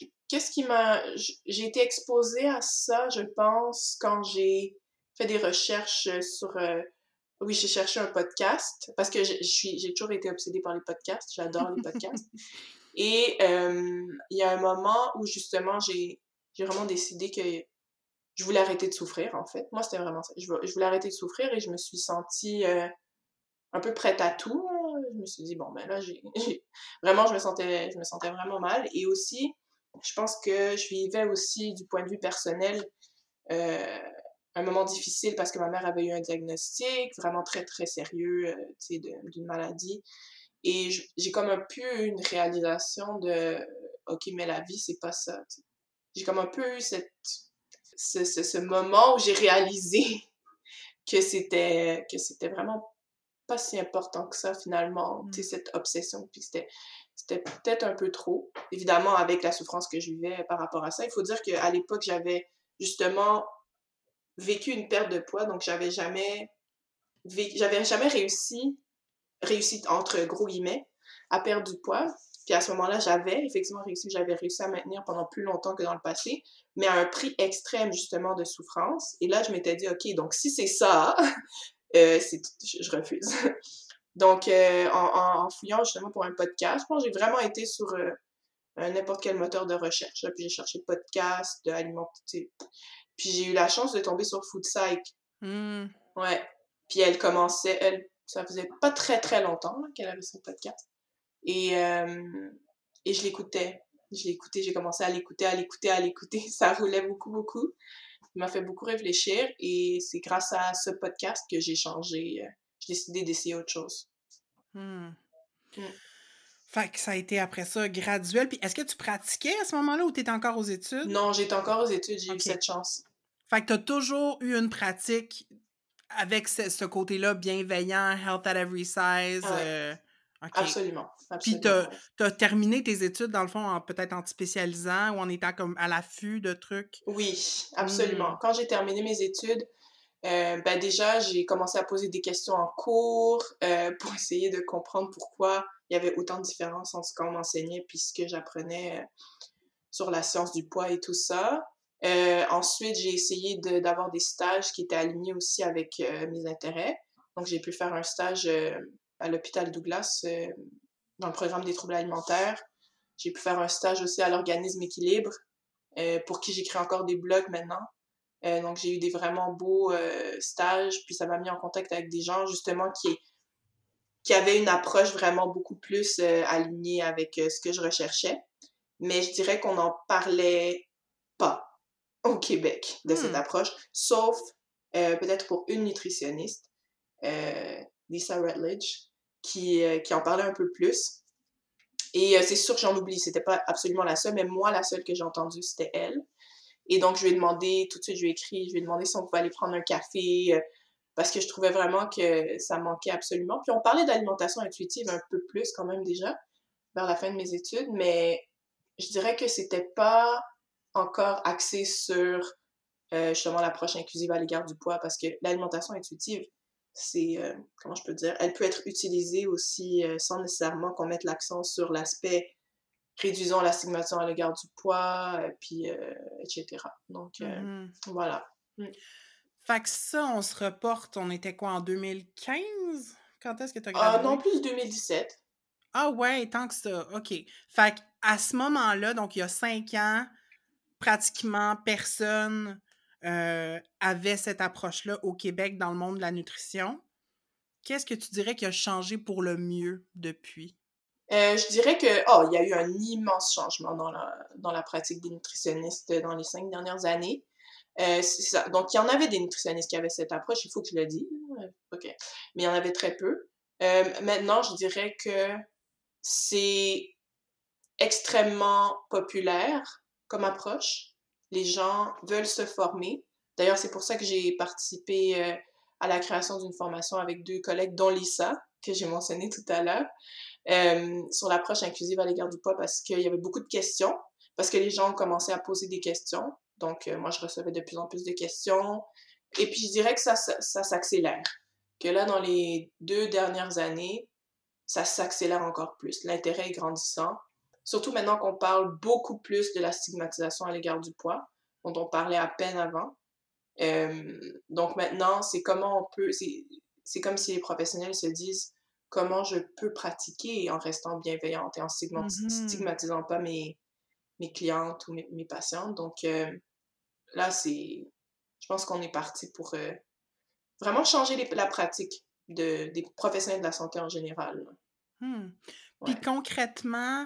été exposée à ça, je pense, quand j'ai fait des recherches sur... Oui, j'ai cherché un podcast, parce que j'ai toujours été obsédée par les podcasts, j'adore les podcasts. Et il y a un moment où, justement, j'ai vraiment décidé que je voulais arrêter de souffrir, en fait. Moi, c'était vraiment ça. Je voulais arrêter de souffrir et je me suis sentie un peu prête à tout, hein. Je me suis dit, bon, ben là, vraiment, je me sentais vraiment mal. Et aussi, je pense que je vivais aussi, du point de vue personnel, un moment difficile parce que ma mère avait eu un diagnostic vraiment très, très sérieux, tu sais, d'une maladie. Et j'ai comme un peu une réalisation de, OK, mais la vie, c'est pas ça. T'sais. J'ai comme un peu eu ce moment où j'ai réalisé que c'était vraiment pas si important que ça, finalement, tu sais, cette obsession, puis c'était peut-être un peu trop, évidemment, avec la souffrance que je vivais par rapport à ça. Il faut dire qu'à l'époque, j'avais justement vécu une perte de poids, donc j'avais jamais réussi entre gros guillemets, à perdre du poids, puis à ce moment-là, j'avais réussi à maintenir pendant plus longtemps que dans le passé, mais à un prix extrême, justement, de souffrance, et là, je m'étais dit, OK, donc si c'est ça... je refuse. Donc, en fouillant justement pour un podcast, je pense que j'ai vraiment été sur n'importe quel moteur de recherche. Là, puis j'ai cherché podcast, alimentation. Puis j'ai eu la chance de tomber sur Food Psych. Ouais. Puis elle commençait, ça faisait pas très très longtemps là, qu'elle avait son podcast. Et je l'écoutais. J'ai commencé à l'écouter. Ça roulait beaucoup, beaucoup. Il m'a fait beaucoup réfléchir et c'est grâce à ce podcast que j'ai changé. J'ai décidé d'essayer autre chose. Fait que ça a été après ça graduel. Puis est-ce que tu pratiquais à ce moment-là ou tu étais encore aux études? Non, j'étais encore aux études. J'ai eu cette chance. Fait que tu as toujours eu une pratique avec ce côté-là bienveillant, health at every size. Ouais. Absolument. Puis t'as terminé tes études, dans le fond, peut-être en te spécialisant ou en étant comme à l'affût de trucs? Oui, absolument. Quand j'ai terminé mes études, Déjà, j'ai commencé à poser des questions en cours pour essayer de comprendre pourquoi il y avait autant de différences entre ce qu'on m'enseignait puis ce que j'apprenais sur la science du poids et tout ça. Ensuite, j'ai essayé d'avoir des stages qui étaient alignés aussi avec mes intérêts. Donc, j'ai pu faire un stage à l'hôpital Douglas dans le programme des troubles alimentaires. J'ai pu faire un stage aussi à l'organisme Équilibre pour qui j'écris encore des blogs maintenant. Donc, j'ai eu des vraiment beaux stages, puis ça m'a mis en contact avec des gens, justement, qui avaient une approche vraiment beaucoup plus alignée avec ce que je recherchais. Mais je dirais qu'on n'en parlait pas au Québec de cette approche, sauf peut-être pour une nutritionniste, Lisa Rutledge, qui en parlait un peu plus. Et c'est sûr que j'en oublie, c'était pas absolument la seule, mais moi, la seule que j'ai entendue, c'était elle. Et donc, je lui ai demandé, tout de suite, je lui ai écrit, je lui ai demandé si on pouvait aller prendre un café, parce que je trouvais vraiment que ça manquait absolument. Puis on parlait d'alimentation intuitive un peu plus quand même déjà, vers la fin de mes études, mais je dirais que c'était pas encore axé sur justement l'approche inclusive à l'égard du poids, parce que l'alimentation intuitive, c'est, comment je peux dire, elle peut être utilisée aussi sans nécessairement qu'on mette l'accent sur l'aspect réduisant la stigmatisation à l'égard du poids, puis etc. Donc, voilà. Fait que ça, on se reporte, on était quoi, en 2015? Quand est-ce que tu as gradué? Non, plus 2017. Ah ouais, tant que ça, OK. Fait qu'à ce moment-là, donc il y a 5 ans, pratiquement personne avait cette approche-là au Québec dans le monde de la nutrition. Qu'est-ce que tu dirais qui a changé pour le mieux depuis? Je dirais que il y a eu un immense changement dans la pratique des nutritionnistes dans les 5 dernières années. C'est ça. Donc, il y en avait des nutritionnistes qui avaient cette approche, il faut que je le dise. OK. Mais il y en avait très peu. Maintenant, je dirais que c'est extrêmement populaire comme approche. Les gens veulent se former. D'ailleurs, c'est pour ça que j'ai participé à la création d'une formation avec 2 collègues, dont Lisa, que j'ai mentionné tout à l'heure, sur l'approche inclusive à l'égard du poids, parce qu'il y avait beaucoup de questions, parce que les gens ont commencé à poser des questions. Donc, moi, je recevais de plus en plus de questions. Et puis, je dirais que ça s'accélère. Que là, dans les 2 dernières années, ça s'accélère encore plus. L'intérêt est grandissant. Surtout maintenant qu'on parle beaucoup plus de la stigmatisation à l'égard du poids, dont on parlait à peine avant. Donc maintenant, c'est comment on peut... C'est comme si les professionnels se disent comment je peux pratiquer en restant bienveillante et en stigmatisant pas mes clientes ou mes patientes. Donc là, je pense qu'on est parti pour vraiment changer la pratique des professionnels de la santé en général. Puis concrètement,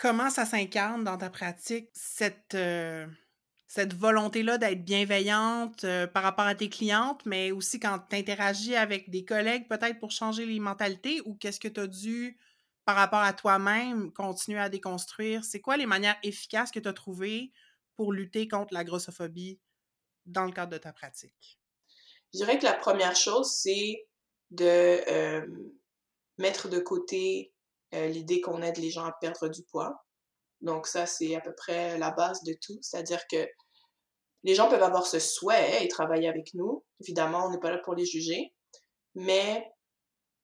comment ça s'incarne dans ta pratique, cette volonté-là d'être bienveillante par rapport à tes clientes, mais aussi quand tu interagis avec des collègues, peut-être pour changer les mentalités, ou qu'est-ce que tu as dû, par rapport à toi-même, continuer à déconstruire? C'est quoi les manières efficaces que tu as trouvées pour lutter contre la grossophobie dans le cadre de ta pratique? Je dirais que la première chose, c'est de mettre de côté l'idée qu'on aide les gens à perdre du poids. Donc ça, c'est à peu près la base de tout, c'est-à-dire que les gens peuvent avoir ce souhait et travailler avec nous. Évidemment, on n'est pas là pour les juger, mais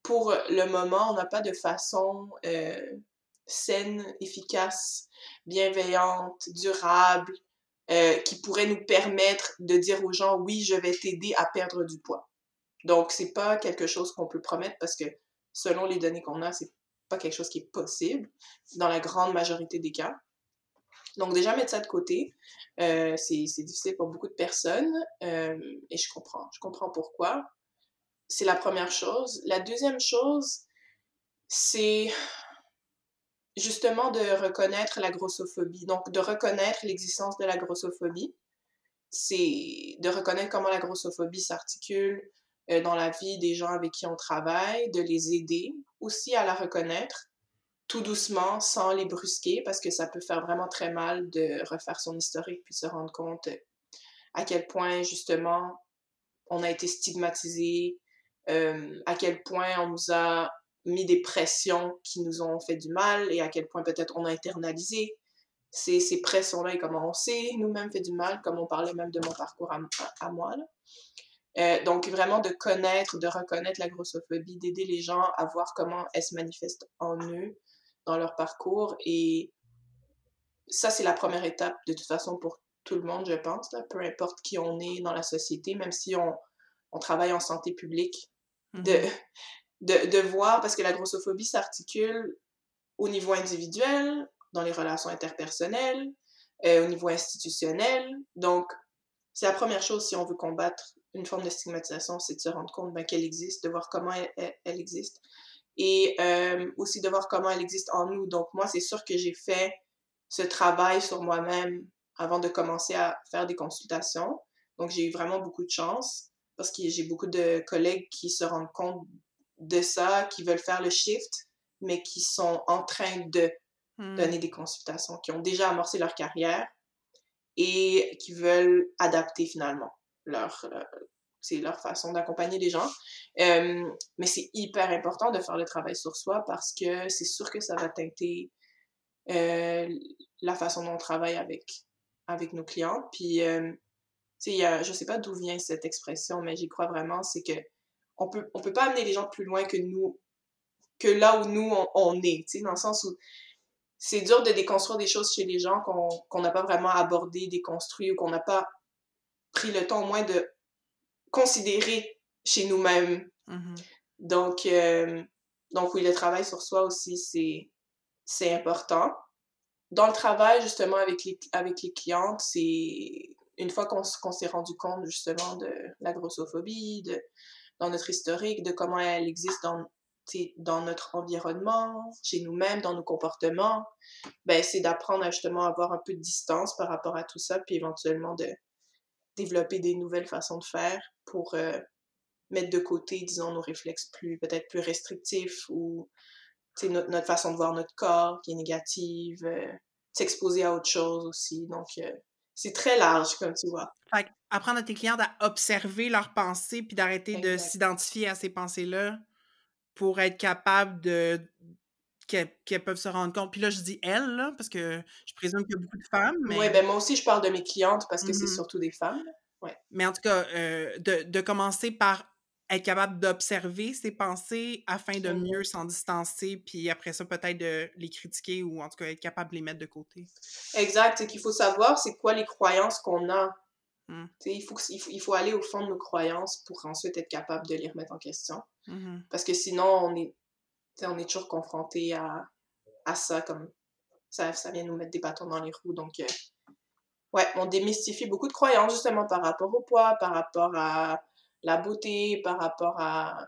pour le moment, on n'a pas de façon saine, efficace, bienveillante, durable, qui pourrait nous permettre de dire aux gens « oui, je vais t'aider à perdre du poids ». Donc, c'est pas quelque chose qu'on peut promettre parce que selon les données qu'on a, c'est pas quelque chose qui est possible dans la grande majorité des cas. Donc déjà, mettre ça de côté, c'est difficile pour beaucoup de personnes et je comprends pourquoi. C'est la première chose. La deuxième chose, c'est justement de reconnaître la grossophobie, donc de reconnaître l'existence de la grossophobie. C'est de reconnaître comment la grossophobie s'articule dans la vie des gens avec qui on travaille, de les aider aussi à la reconnaître, tout doucement, sans les brusquer, parce que ça peut faire vraiment très mal de refaire son historique puis se rendre compte à quel point, justement, on a été stigmatisé, à quel point on nous a mis des pressions qui nous ont fait du mal et à quel point peut-être on a internalisé ces pressions-là et comment on s'est nous-mêmes fait du mal, comme on parlait même de mon parcours à moi. Là. Donc, vraiment de connaître, de reconnaître la grossophobie, d'aider les gens à voir comment elle se manifeste en eux, dans leur parcours. Et ça, c'est la première étape, de toute façon, pour tout le monde, je pense, là, peu importe qui on est dans la société, même si on travaille en santé publique, de voir, parce que la grossophobie s'articule au niveau individuel, dans les relations interpersonnelles, au niveau institutionnel. Donc, c'est la première chose, si on veut combattre une forme de stigmatisation, c'est de se rendre compte qu'elle existe, de voir comment elle existe, et aussi de voir comment elle existe en nous. Donc, moi, c'est sûr que j'ai fait ce travail sur moi-même avant de commencer à faire des consultations. Donc, j'ai eu vraiment beaucoup de chance, parce que j'ai beaucoup de collègues qui se rendent compte de ça, qui veulent faire le shift, mais qui sont en train de donner des consultations, qui ont déjà amorcé leur carrière et qui veulent adapter finalement leur façon d'accompagner les gens. Mais c'est hyper important de faire le travail sur soi, parce que c'est sûr que ça va teinter la façon dont on travaille avec nos clients. Puis, je sais pas d'où vient cette expression, mais j'y crois vraiment, c'est que on peut pas amener les gens plus loin que nous, que là où nous, on est, dans le sens où c'est dur de déconstruire des choses chez les gens qu'on n'a pas vraiment abordées, déconstruites, ou qu'on n'a pas pris le temps au moins de considérer chez nous-mêmes. Donc, oui, le travail sur soi aussi, c'est important. Dans le travail, justement, avec les clientes, c'est une fois qu'on s'est rendu compte, justement, de la grossophobie, dans notre historique, de comment elle existe dans notre environnement, chez nous-mêmes, dans nos comportements, c'est d'apprendre à justement avoir un peu de distance par rapport à tout ça, puis éventuellement de développer des nouvelles façons de faire pour mettre de côté, disons, nos réflexes peut-être plus restrictifs, ou notre façon de voir notre corps qui est négative, s'exposer à autre chose aussi. Donc, c'est très large, comme tu vois. Fait apprendre à tes clientes à observer leurs pensées, puis d'arrêter de s'identifier à ces pensées-là, pour être capable de... qu'elles peuvent se rendre compte. Puis là, je dis « elles », là, parce que je présume qu'il y a beaucoup de femmes. Mais... Oui, moi aussi, je parle de mes clientes, parce que c'est surtout des femmes. Ouais. Mais en tout cas, de commencer par être capable d'observer ses pensées afin de mieux s'en distancer, puis après ça, peut-être de les critiquer, ou en tout cas, être capable de les mettre de côté. Exact. C'est qu'il faut savoir c'est quoi les croyances qu'on a. Il faut aller au fond de nos croyances pour ensuite être capable de les remettre en question. Parce que sinon, on est toujours confronté à ça, comme ça vient nous mettre des bâtons dans les roues. Donc, on démystifie beaucoup de croyances, justement, par rapport au poids, par rapport à la beauté, par rapport à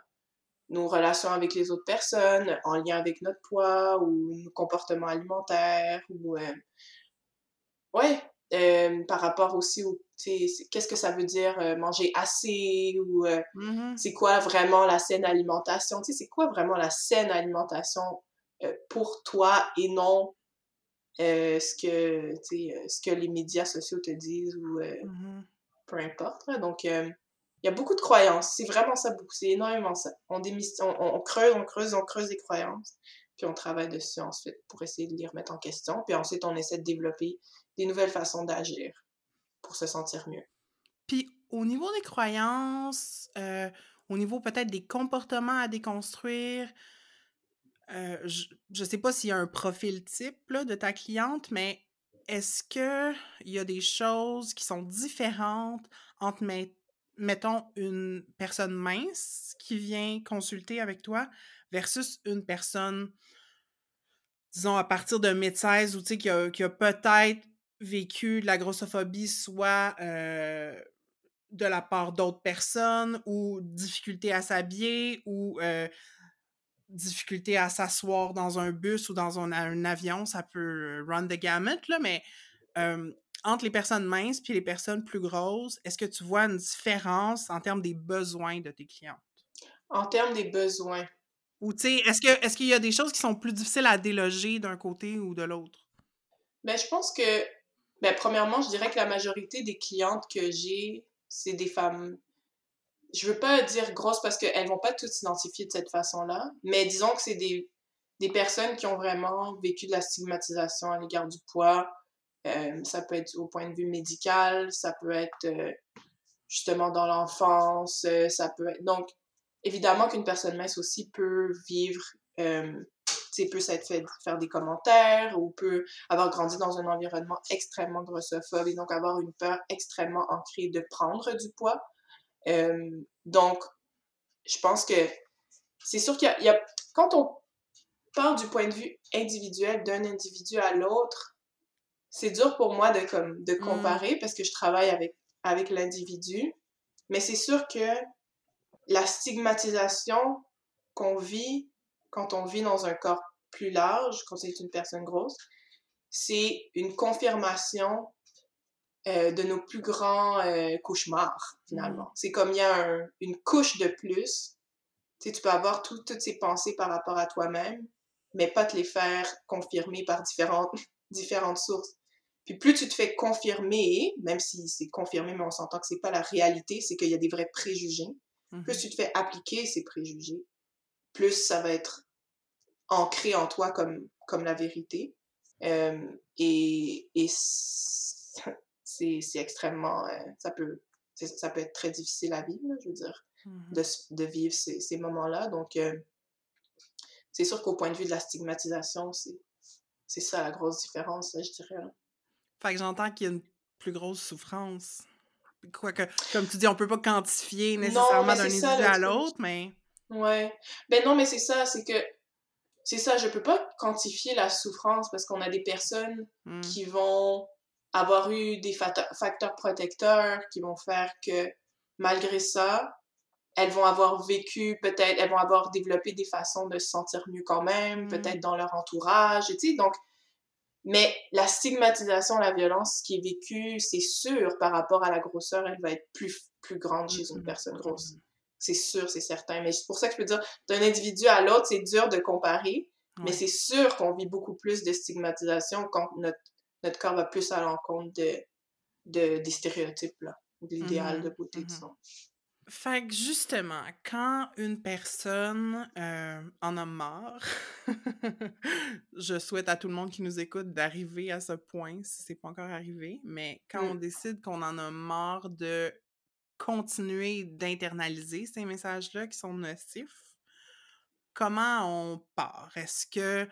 nos relations avec les autres personnes, en lien avec notre poids ou nos comportements alimentaires, ou... par rapport aussi au qu'est-ce que ça veut dire manger assez, ou c'est quoi vraiment la saine alimentation, c'est quoi vraiment la saine alimentation pour toi, et non ce que les médias sociaux te disent, ou peu importe, hein. Donc il y a beaucoup de croyances, c'est vraiment ça, c'est énormément ça. On creuse des croyances, puis on travaille dessus ensuite pour essayer de les remettre en question, puis ensuite on essaie de développer des nouvelles façons d'agir pour se sentir mieux. Puis, au niveau des croyances, au niveau peut-être des comportements à déconstruire, je ne sais pas s'il y a un profil type là, de ta cliente, mais est-ce qu'il y a des choses qui sont différentes entre, mettons, une personne mince qui vient consulter avec toi versus une personne, disons, à partir de médecins, ou qui a peut-être vécu de la grossophobie, soit de la part d'autres personnes, ou difficulté à s'habiller, ou difficulté à s'asseoir dans un bus ou dans un avion, ça peut run the gamut, là, mais entre les personnes minces et les personnes plus grosses, est-ce que tu vois une différence en termes des besoins de tes clientes? En termes des besoins? Ou est-ce qu'il y a des choses qui sont plus difficiles à déloger d'un côté ou de l'autre? Je pense que, premièrement, je dirais que la majorité des clientes que j'ai, c'est des femmes. Je veux pas dire grosses, parce qu'elles ne vont pas toutes s'identifier de cette façon-là, mais disons que c'est des personnes qui ont vraiment vécu de la stigmatisation à l'égard du poids, Ça peut être au point de vue médical, ça peut être justement dans l'enfance, ça peut être... Donc, évidemment qu'une personne mince aussi peut vivre, peut s'être fait faire des commentaires ou peut avoir grandi dans un environnement extrêmement grossophobe et donc avoir une peur extrêmement ancrée de prendre du poids. Donc, je pense que c'est sûr qu'il y a... Quand on part du point de vue individuel d'un individu à l'autre, c'est dur pour moi de comparer parce que je travaille avec l'individu, mais c'est sûr que la stigmatisation qu'on vit quand on vit dans un corps plus large, quand c'est une personne grosse, c'est une confirmation de nos plus grands cauchemars, finalement. C'est comme il y a une couche de plus. Tu sais, tu peux avoir toutes ces pensées par rapport à toi-même, mais pas te les faire confirmer par différentes sources. Puis plus tu te fais confirmer, même si c'est confirmé, mais on s'entend que c'est pas la réalité, c'est qu'il y a des vrais préjugés. Plus tu te fais appliquer ces préjugés, plus ça va être ancré en toi comme la vérité. Et c'est extrêmement... ça peut être très difficile à vivre, là, je veux dire, de vivre ces moments-là. Donc, c'est sûr qu'au point de vue de la stigmatisation, c'est ça la grosse différence, là, je dirais. Là. Fait que j'entends qu'il y a une plus grosse souffrance. Quoique, comme tu dis, on peut pas quantifier nécessairement d'un individu à l'autre, mais... Ouais. Ben non, mais c'est ça, je peux pas quantifier la souffrance parce qu'on a des personnes qui vont avoir eu des facteurs protecteurs qui vont faire que, malgré ça, elles vont avoir développé des façons de se sentir mieux quand même, peut-être dans leur entourage, tu sais, donc... Mais la stigmatisation, la violence qui est vécue, c'est sûr, par rapport à la grosseur, elle va être plus grande chez une personne grosse. C'est sûr, c'est certain. Mais c'est pour ça que je peux dire, d'un individu à l'autre, c'est dur de comparer, mais c'est sûr qu'on vit beaucoup plus de stigmatisation quand notre corps va plus à l'encontre des stéréotypes, là, de l'idéal de beauté, disons. Fait que justement, quand une personne en a marre, je souhaite à tout le monde qui nous écoute d'arriver à ce point, si c'est pas encore arrivé, mais quand on décide qu'on en a marre de continuer d'internaliser ces messages-là qui sont nocifs, comment on part? Est-ce que...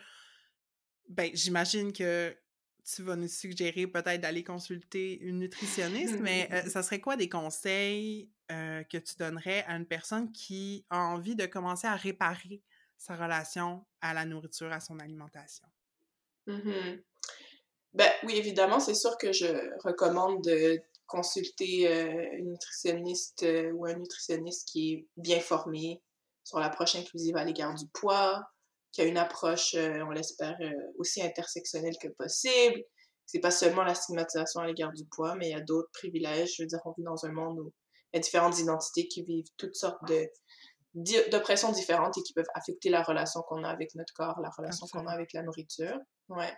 Ben, j'imagine que tu vas nous suggérer peut-être d'aller consulter une nutritionniste, mais ça serait quoi des conseils que tu donnerais à une personne qui a envie de commencer à réparer sa relation à la nourriture, à son alimentation? Ben oui, évidemment, c'est sûr que je recommande de consulter une nutritionniste ou un nutritionniste qui est bien formé sur l'approche inclusive à l'égard du poids, qui a une approche, on l'espère, aussi intersectionnelle que possible. C'est pas seulement la stigmatisation à l'égard du poids, mais il y a d'autres privilèges. Je veux dire, on vit dans un monde où il y a différentes identités qui vivent toutes sortes d'oppressions différentes et qui peuvent affecter la relation qu'on a avec notre corps, la relation qu'on a avec la nourriture. Ouais.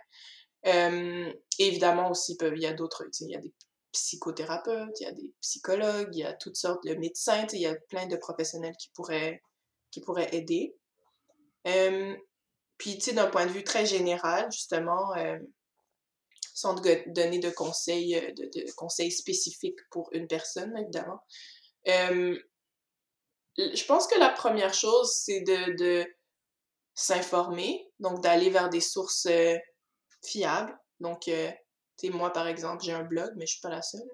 Et évidemment aussi, il y a d'autres, tu sais, il y a des psychothérapeutes, il y a des psychologues, il y a toutes sortes de médecins, tu sais, il y a plein de professionnels qui pourraient aider. Puis, tu sais, d'un point de vue très général, justement, sans donner de conseils, conseils spécifiques pour une personne, évidemment. Je pense que la première chose, c'est de s'informer, donc d'aller vers des sources fiables. Donc, tu sais, moi, par exemple, j'ai un blog, mais je suis pas la seule.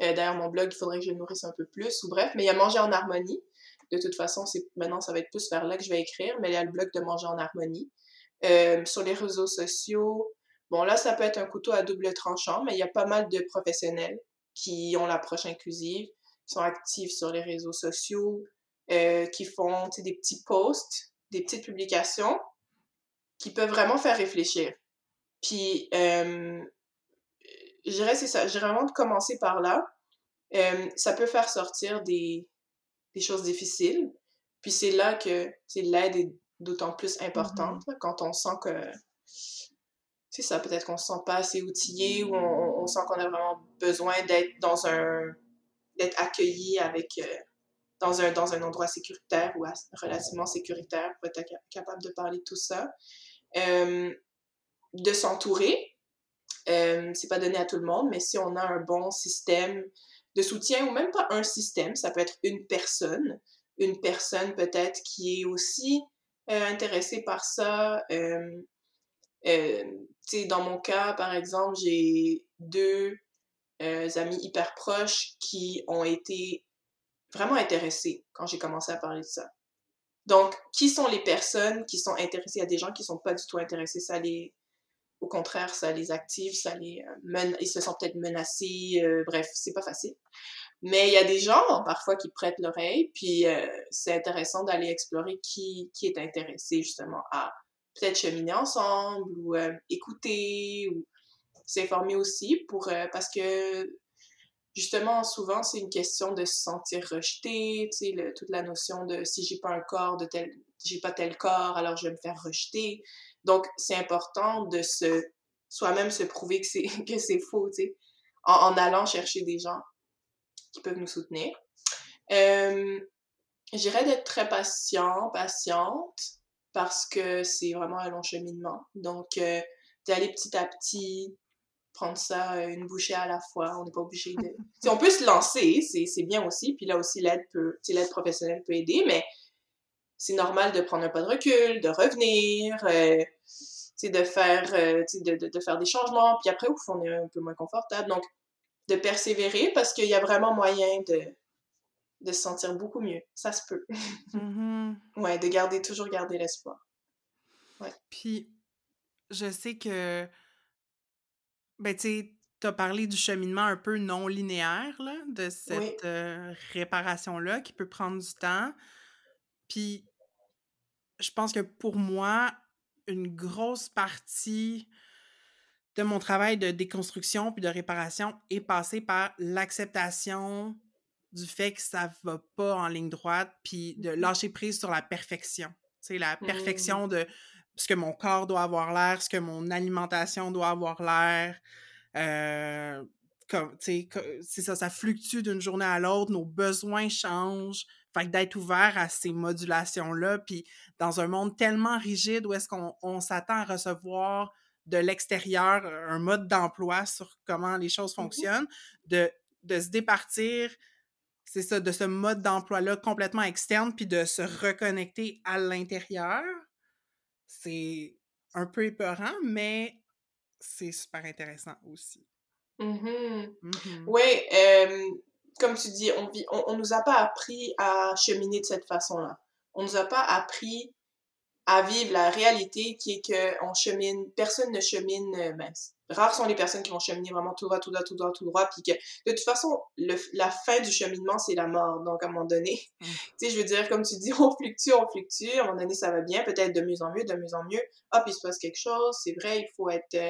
D'ailleurs, mon blog, il faudrait que je le nourrisse un peu plus, ou bref, mais il y a Manger en harmonie. De toute façon, maintenant, ça va être plus vers là que je vais écrire, mais il y a le blog de Manger en harmonie. Sur les réseaux sociaux... Bon, là, ça peut être un couteau à double tranchant, mais il y a pas mal de professionnels qui ont l'approche inclusive, qui sont actifs sur les réseaux sociaux, qui font des petits posts, des petites publications qui peuvent vraiment faire réfléchir. Puis, je dirais, c'est ça, j'ai vraiment commencé par là. Ça peut faire sortir des choses difficiles. Puis, c'est là que l'aide est d'autant plus importante, quand on sent que... C'est ça, peut-être qu'on se sent pas assez outillé ou on sent qu'on a vraiment besoin d'être accueilli dans un endroit sécuritaire ou relativement sécuritaire pour être capable de parler de tout ça. De s'entourer, C'est pas donné à tout le monde, mais si on a un bon système de soutien, ou même pas un système, ça peut être une personne peut-être qui est aussi intéressée par ça. Tu sais, dans mon cas, par exemple, j'ai deux amis hyper proches qui ont été vraiment intéressés quand j'ai commencé à parler de ça. Donc, qui sont les personnes qui sont intéressées à des gens qui sont pas du tout intéressés? Ça les... Au contraire, ça les active, ils se sentent peut-être menacés, bref, c'est pas facile. Mais il y a des gens, parfois, qui prêtent l'oreille, puis c'est intéressant d'aller explorer qui est intéressé, justement, à peut-être cheminer ensemble, ou écouter, ou s'informer aussi, parce que, justement, souvent, c'est une question de se sentir rejeté, tu sais, toute la notion de « si j'ai pas un corps, j'ai pas tel corps, alors je vais me faire rejeter ». Donc, c'est important de soi-même se prouver que c'est faux, tu sais, en allant chercher des gens qui peuvent nous soutenir. J'irais d'être très patiente, parce que c'est vraiment un long cheminement. Donc, d'aller petit à petit, prendre ça une bouchée à la fois, on n'est pas obligé de... T'sais, on peut se lancer, c'est bien aussi, puis là aussi, l'aide professionnelle peut aider, mais c'est normal de prendre un pas de recul, de revenir... de faire des changements, puis après, ouf, on est un peu moins confortable. Donc, de persévérer, parce qu'il y a vraiment moyen de se sentir beaucoup mieux. Ça se peut. Mm-hmm. Ouais, de toujours garder l'espoir. Ouais. Puis, je sais que, ben, tu sais, t'as parlé du cheminement un peu non linéaire, là, de cette oui. Réparation-là qui peut prendre du temps. Puis, je pense que pour moi, une grosse partie de mon travail de déconstruction puis de réparation est passée par l'acceptation du fait que ça va pas en ligne droite, puis de lâcher prise sur la perfection. C'est la perfection de ce que mon corps doit avoir l'air, ce que mon alimentation doit avoir l'air. C'est ça, ça fluctue d'une journée à l'autre, nos besoins changent. Fait que d'être ouvert à ces modulations-là, puis dans un monde tellement rigide où est-ce qu'on s'attend à recevoir de l'extérieur un mode d'emploi sur comment les choses fonctionnent, de se départir, c'est ça, de ce mode d'emploi-là complètement externe, puis de se reconnecter à l'intérieur, c'est un peu épeurant, mais c'est super intéressant aussi. Mm-hmm. Mm-hmm. Oui, comme tu dis, on nous a pas appris à cheminer de cette façon-là. On nous a pas appris à vivre la réalité qui est que on chemine, personne ne chemine, rares sont les personnes qui vont cheminer vraiment tout droit, puis que, de toute façon, la fin du cheminement, c'est la mort, donc à un moment donné, tu sais, je veux dire, comme tu dis, on fluctue, à un moment donné, ça va bien, peut-être de mieux en mieux, hop, il se passe quelque chose, c'est vrai, il faut être, tu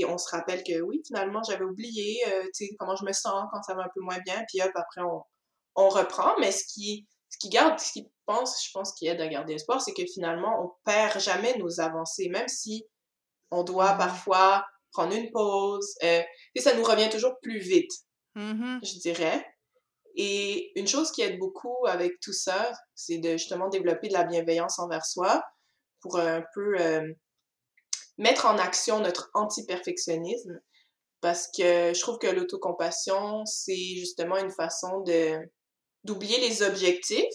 sais, on se rappelle que, oui, finalement, j'avais oublié, tu sais, comment je me sens quand ça va un peu moins bien, puis hop, après, on reprend, mais ce qui aide à garder espoir, c'est que finalement, on perd jamais nos avancées, même si on doit parfois prendre une pause. Et ça nous revient toujours plus vite, je dirais. Et une chose qui aide beaucoup avec tout ça, c'est de justement développer de la bienveillance envers soi pour un peu mettre en action notre anti-perfectionnisme, parce que je trouve que l'autocompassion, c'est justement une façon d'oublier les objectifs,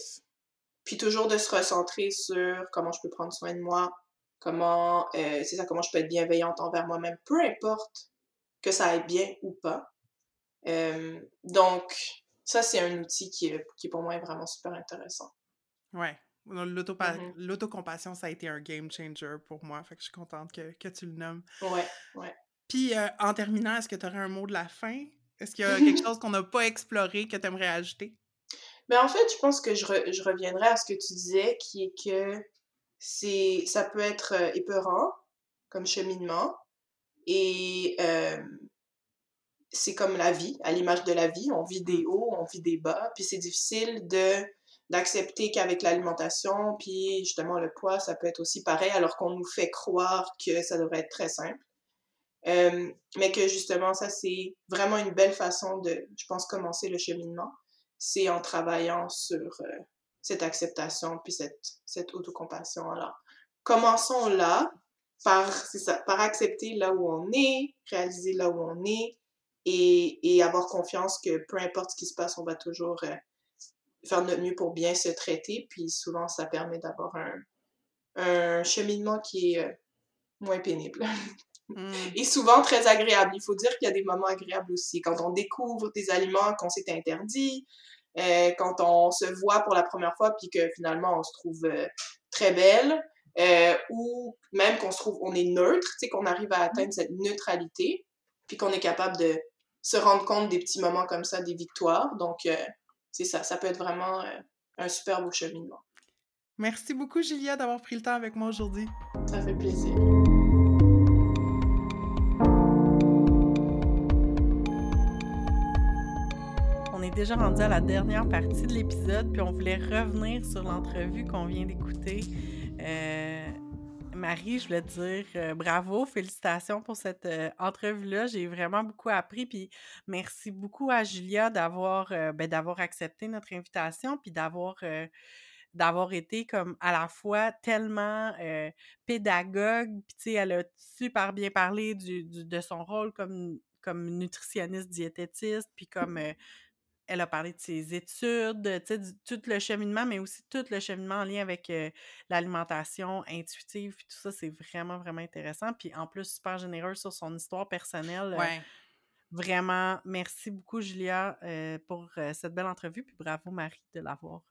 puis toujours de se recentrer sur comment je peux prendre soin de moi, comment je peux être bienveillante envers moi-même, peu importe que ça aille bien ou pas. Donc, ça, c'est un outil qui pour moi est vraiment super intéressant. Ouais. L'autocompassion, ça a été un game changer pour moi, fait que je suis contente que tu le nommes. Ouais. Puis, en terminant, est-ce que tu aurais un mot de la fin? Est-ce qu'il y a quelque chose qu'on n'a pas exploré que tu aimerais ajouter? Mais en fait, je pense que je reviendrai à ce que tu disais, qui est que ça peut être épeurant comme cheminement, et c'est comme la vie, à l'image de la vie, on vit des hauts, on vit des bas, puis c'est difficile d'accepter qu'avec l'alimentation, puis justement le poids, ça peut être aussi pareil, alors qu'on nous fait croire que ça devrait être très simple. Mais que justement, ça c'est vraiment une belle façon de, je pense, commencer le cheminement, c'est en travaillant sur... cette acceptation, puis cette autocompassion. Alors, commençons là, par accepter là où on est, réaliser là où on est et avoir confiance que peu importe ce qui se passe, on va toujours faire notre mieux pour bien se traiter. Puis souvent, ça permet d'avoir un cheminement qui est moins pénible. Et souvent très agréable. Il faut dire qu'il y a des moments agréables aussi. Quand on découvre des aliments qu'on s'est interdits, quand on se voit pour la première fois puis que finalement on se trouve très belle, ou même qu'on se trouve, on est neutre, tu sais, qu'on arrive à atteindre cette neutralité puis qu'on est capable de se rendre compte des petits moments comme ça, des victoires. Donc, c'est ça. Ça peut être vraiment un super beau cheminement. Merci beaucoup, Julia, d'avoir pris le temps avec moi aujourd'hui. Ça fait plaisir. On est déjà rendu à la dernière partie de l'épisode, puis on voulait revenir sur l'entrevue qu'on vient d'écouter. Marie, je voulais te dire bravo, félicitations pour cette entrevue-là. J'ai vraiment beaucoup appris, puis merci beaucoup à Julia d'avoir accepté notre invitation, puis d'avoir été comme à la fois tellement pédagogue, puis tu sais, elle a super bien parlé de son rôle comme nutritionniste diététiste, puis comme... elle a parlé de ses études, tout le cheminement, mais aussi tout le cheminement en lien avec l'alimentation intuitive, puis tout ça, c'est vraiment, vraiment intéressant. Puis en plus, super généreuse sur son histoire personnelle. Ouais. Vraiment, merci beaucoup, Julia, pour cette belle entrevue, puis bravo, Marie, de l'avoir...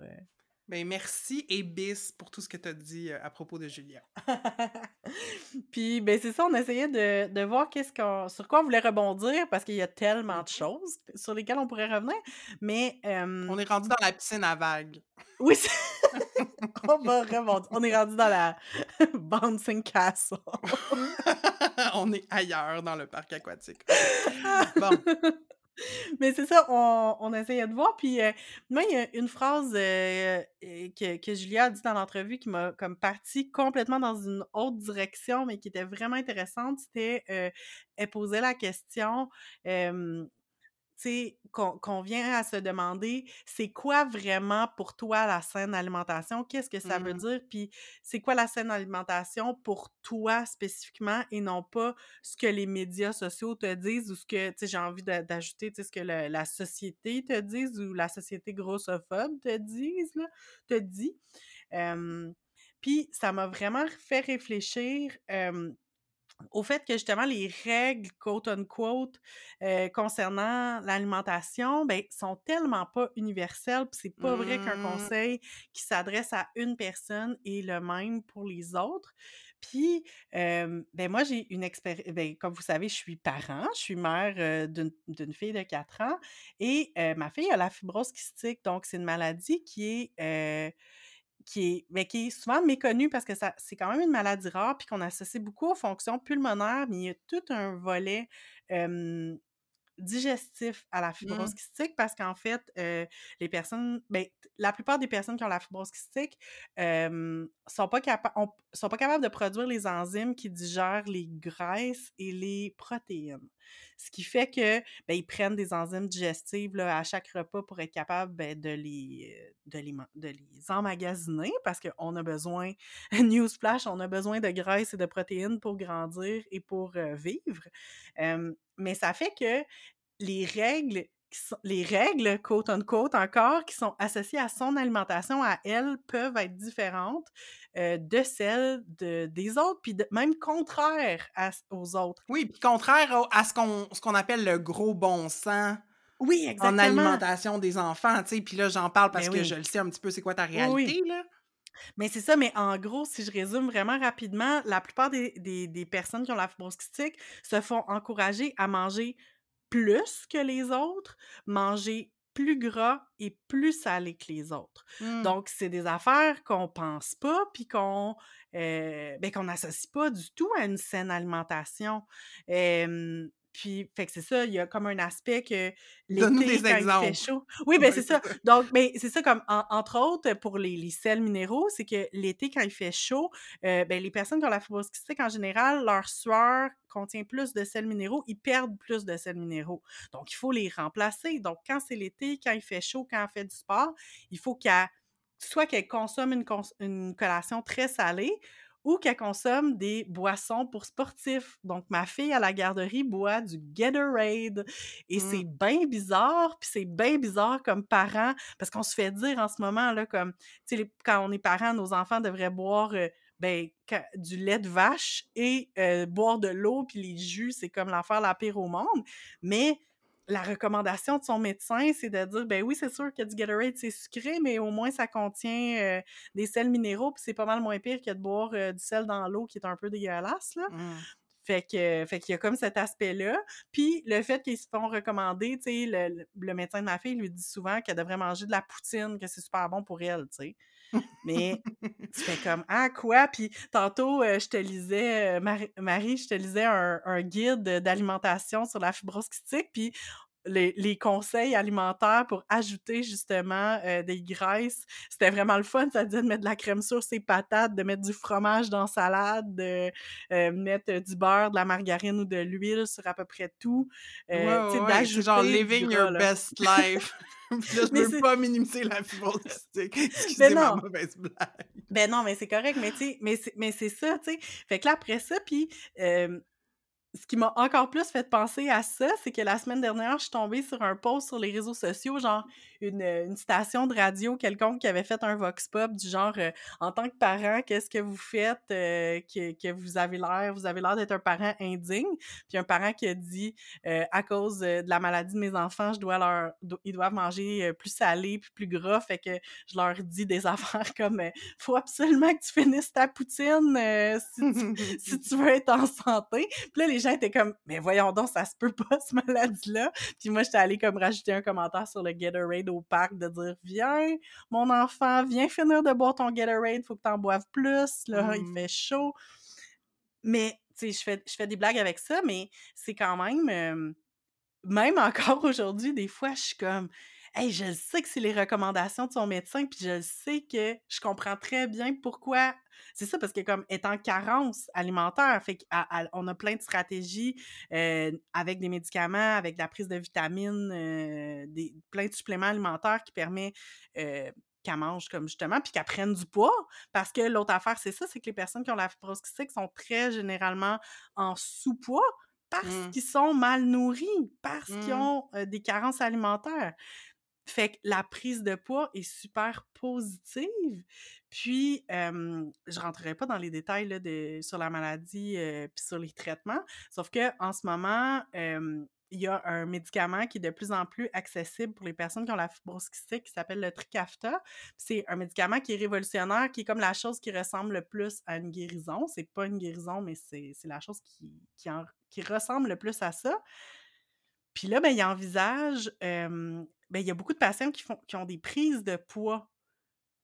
Bien, merci et bis pour tout ce que tu as dit à propos de Julia. Puis, ben c'est ça, on essayait de voir sur quoi on voulait rebondir, parce qu'il y a tellement de choses sur lesquelles on pourrait revenir, mais... On est rendu dans la piscine à vagues. Oui, on va rebondir. On est rendu dans la Bouncing Castle. On est ailleurs dans le parc aquatique. Bon... Mais c'est ça, on essayait de voir. Puis moi, il y a une phrase que Julia a dit dans l'entrevue qui m'a comme partie complètement dans une autre direction, mais qui était vraiment intéressante. C'était, elle posait la question, tu sais, qu'on vient à se demander, c'est quoi vraiment pour toi la saine alimentation? Qu'est-ce que ça veut dire? Puis c'est quoi la saine alimentation pour toi spécifiquement et non pas ce que les médias sociaux te disent ou ce que, tu sais, j'ai envie d'ajouter, tu sais, ce que la société te dise ou la société grossophobe te dit. Puis ça m'a vraiment fait réfléchir... au fait que, justement, les règles, quote-unquote, concernant l'alimentation, ben, sont tellement pas universelles, puis c'est pas vrai qu'un conseil qui s'adresse à une personne est le même pour les autres. Puis, ben moi, j'ai une expérience... Ben, comme vous savez, je suis parent, je suis mère d'une fille de 4 ans, et ma fille a la fibrose kystique, donc c'est une maladie qui est souvent méconnue parce que ça, c'est quand même une maladie rare puis qu'on associe beaucoup aux fonctions pulmonaires, mais il y a tout un volet digestif à la fibrose kystique parce qu'en fait, les personnes, ben, la plupart des personnes qui ont la fibrose kystique sont pas capables de produire les enzymes qui digèrent les graisses et les protéines. Ce qui fait que ben, ils prennent des enzymes digestives là, à chaque repas pour être capables ben, de les emmagasiner parce qu'on a besoin, newsflash, on a besoin de graisses et de protéines pour grandir et pour vivre. Mais ça fait que les règles, quote-unquote encore, qui sont associées à son alimentation, à elle, peuvent être différentes de celles des autres, puis même contraires aux autres. Oui, puis contraires à ce qu'on appelle le gros bon sens. Oui, exactement. En alimentation des enfants, tu sais, puis là, j'en parle parce que je le sais un petit peu, c'est quoi ta réalité, là? Mais c'est ça, mais en gros, si je résume vraiment rapidement, la plupart des personnes qui ont la fibrose kystique se font encourager à manger plus que les autres, manger plus gras et plus salé que les autres. Donc, c'est des affaires qu'on pense pas puis qu'on n'associe pas du tout à une saine alimentation. Puis, fait que c'est ça, il y a comme un aspect que l'été, donne-nous des exemples. Il fait chaud... Oui, bien, c'est ça. Donc, mais c'est ça, comme, entre autres, pour les sels minéraux, c'est que l'été, quand il fait chaud, ben, les personnes qui ont la fibrose kystique, en général, leur sueur contient plus de sels minéraux, ils perdent plus de sels minéraux. Donc, il faut les remplacer. Donc, quand c'est l'été, quand il fait chaud, quand elle fait du sport, il faut qu'elle consomme une collation très salée ou qu'elle consomme des boissons pour sportifs. Donc, ma fille à la garderie boit du Gatorade. Et c'est bien bizarre, puis c'est bien bizarre comme parent, parce qu'on se fait dire en ce moment, là, comme, tu sais, quand on est parent, nos enfants devraient boire du lait de vache et boire de l'eau, puis les jus, c'est comme l'enfer la pire au monde. Mais la recommandation de son médecin, c'est de dire, ben oui, c'est sûr que du Gatorade, c'est sucré, mais au moins, ça contient des sels minéraux, puis c'est pas mal moins pire que de boire du sel dans l'eau, qui est un peu dégueulasse, là. Fait qu'il y a comme cet aspect-là. Puis le fait qu'ils se font recommander, tu sais, le médecin de ma fille lui dit souvent qu'elle devrait manger de la poutine, que c'est super bon pour elle, tu sais. Mais tu fais comme « Ah, quoi? » Puis tantôt, je te lisais, Marie, je te lisais un guide d'alimentation sur la fibrose kystique, puis les conseils alimentaires pour ajouter justement des graisses. C'était vraiment le fun, ça disait de mettre de la crème sur ses patates, de mettre du fromage dans la salade, de mettre du beurre, de la margarine ou de l'huile sur à peu près tout. C'est genre « living your best life ». Là, je veux pas minimiser la fibrose kystique. Excusez ma mauvaise blague. Ben non, mais c'est correct, mais c'est ça, tu sais. Fait que là, après ça, puis ce qui m'a encore plus fait penser à ça, c'est que la semaine dernière, je suis tombée sur un post sur les réseaux sociaux, genre une station de radio quelconque qui avait fait un vox pop du genre en tant que parent, qu'est-ce que vous faites que vous avez l'air d'être un parent indigne. Puis un parent qui a dit à cause de la maladie de mes enfants, ils doivent manger plus salé puis plus gras, fait que je leur dis des affaires comme faut absolument que tu finisses ta poutine si tu veux être en santé. Puis là, les gens étaient comme « Mais voyons donc, ça se peut pas, cette maladie-là! » Puis moi, j'étais allée comme rajouter un commentaire sur le Gatorade au parc, de dire « Viens, mon enfant, viens finir de boire ton Gatorade, faut que t'en boives plus, là, il fait chaud. » Mais, tu sais, je fais des blagues avec ça, mais c'est quand même encore aujourd'hui, des fois, je suis comme « Hey, je le sais que c'est les recommandations de son médecin, puis je le sais que je comprends très bien pourquoi... » C'est ça, parce que comme elle est en carence alimentaire, fait qu'on a plein de stratégies avec des médicaments, avec de la prise de vitamines, plein de suppléments alimentaires qui permettent qu'elle mange comme justement, puis qu'elle prenne du poids, parce que l'autre affaire, c'est ça, c'est que les personnes qui ont la fibrose kystique sont très généralement en sous-poids parce qu'ils sont mal nourris, parce qu'ils ont des carences alimentaires. Fait que la prise de poids est super positive. Puis, je rentrerai pas dans les détails là, sur la maladie puis sur les traitements, sauf qu'en ce moment, il y a un médicament qui est de plus en plus accessible pour les personnes qui ont la fibrose kystique qui s'appelle le Trikafta. C'est un médicament qui est révolutionnaire, qui est comme la chose qui ressemble le plus à une guérison. C'est pas une guérison, mais c'est la chose qui ressemble le plus à ça. Puis là, ben, il envisage... il y a beaucoup de patients qui ont des prises de poids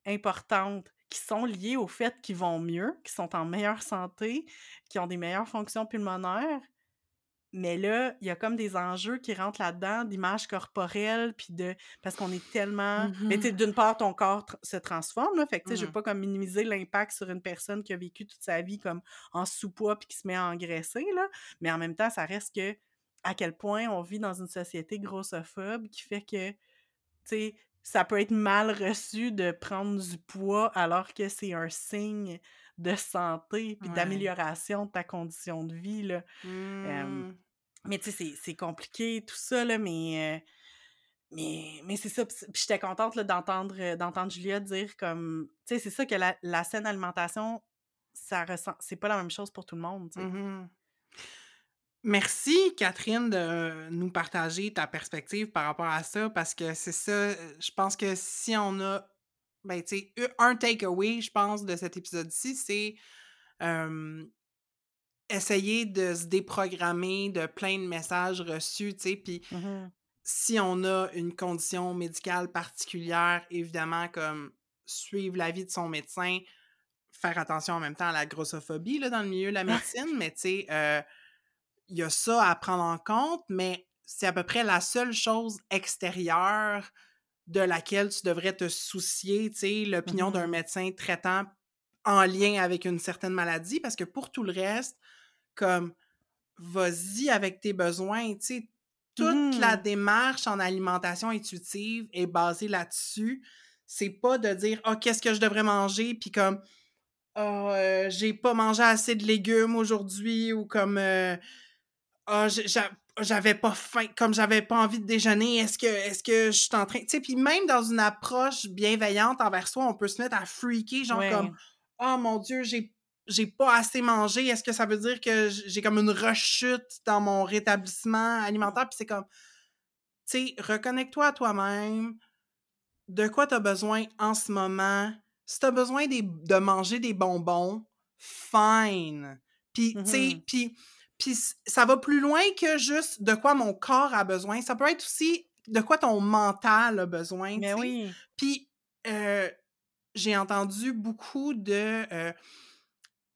importantes qui sont liées au fait qu'ils vont mieux, qui sont en meilleure santé, qui ont des meilleures fonctions pulmonaires. Mais là, il y a comme des enjeux qui rentrent là-dedans, d'image corporelle, puis parce qu'on est tellement... Mais tu sais, d'une part, ton corps se transforme, là, fait que tu sais, je veux pas comme minimiser l'impact sur une personne qui a vécu toute sa vie comme en sous-poids puis qui se met à engraisser, là. Mais en même temps, ça reste que à quel point on vit dans une société grossophobe qui fait que, tu sais, ça peut être mal reçu de prendre du poids alors que c'est un signe de santé puis d'amélioration de ta condition de vie, là. Mais tu sais, c'est compliqué, tout ça, là, mais c'est ça. Puis j'étais contente là, d'entendre Julia dire comme... Tu sais, c'est ça que la saine alimentation, ça ressent... C'est pas la même chose pour tout le monde, tu sais. Merci, Catherine, de nous partager ta perspective par rapport à ça, parce que c'est ça, je pense que si on a, tu sais, un takeaway, je pense, de cet épisode-ci, c'est essayer de se déprogrammer de plein de messages reçus, tu sais, puis si on a une condition médicale particulière, évidemment, comme suivre l'avis de son médecin, faire attention en même temps à la grossophobie, là, dans le milieu de la médecine, mais tu sais... il y a ça à prendre en compte, mais c'est à peu près la seule chose extérieure de laquelle tu devrais te soucier, tu sais, l'opinion d'un médecin traitant en lien avec une certaine maladie, parce que pour tout le reste, comme, vas-y avec tes besoins, tu sais, toute la démarche en alimentation intuitive est basée là-dessus. C'est pas de dire « Ah, qu'est-ce que je devrais manger? » puis comme j'ai pas mangé assez de légumes aujourd'hui, ou comme j'avais pas faim, comme j'avais pas envie de déjeuner, est-ce que je suis en train... Tu sais, puis même dans une approche bienveillante envers soi, on peut se mettre à freaker, genre ouais. Comme « Oh mon Dieu, j'ai pas assez mangé, est-ce que ça veut dire que j'ai comme une rechute dans mon rétablissement alimentaire? » Puis c'est comme, tu sais, reconnecte-toi à toi-même, de quoi t'as besoin en ce moment. Si t'as besoin de manger des bonbons, fine. Puis, tu sais, puis ça va plus loin que juste de quoi mon corps a besoin. Ça peut être aussi de quoi ton mental a besoin. Mais oui. Puis, j'ai entendu beaucoup de...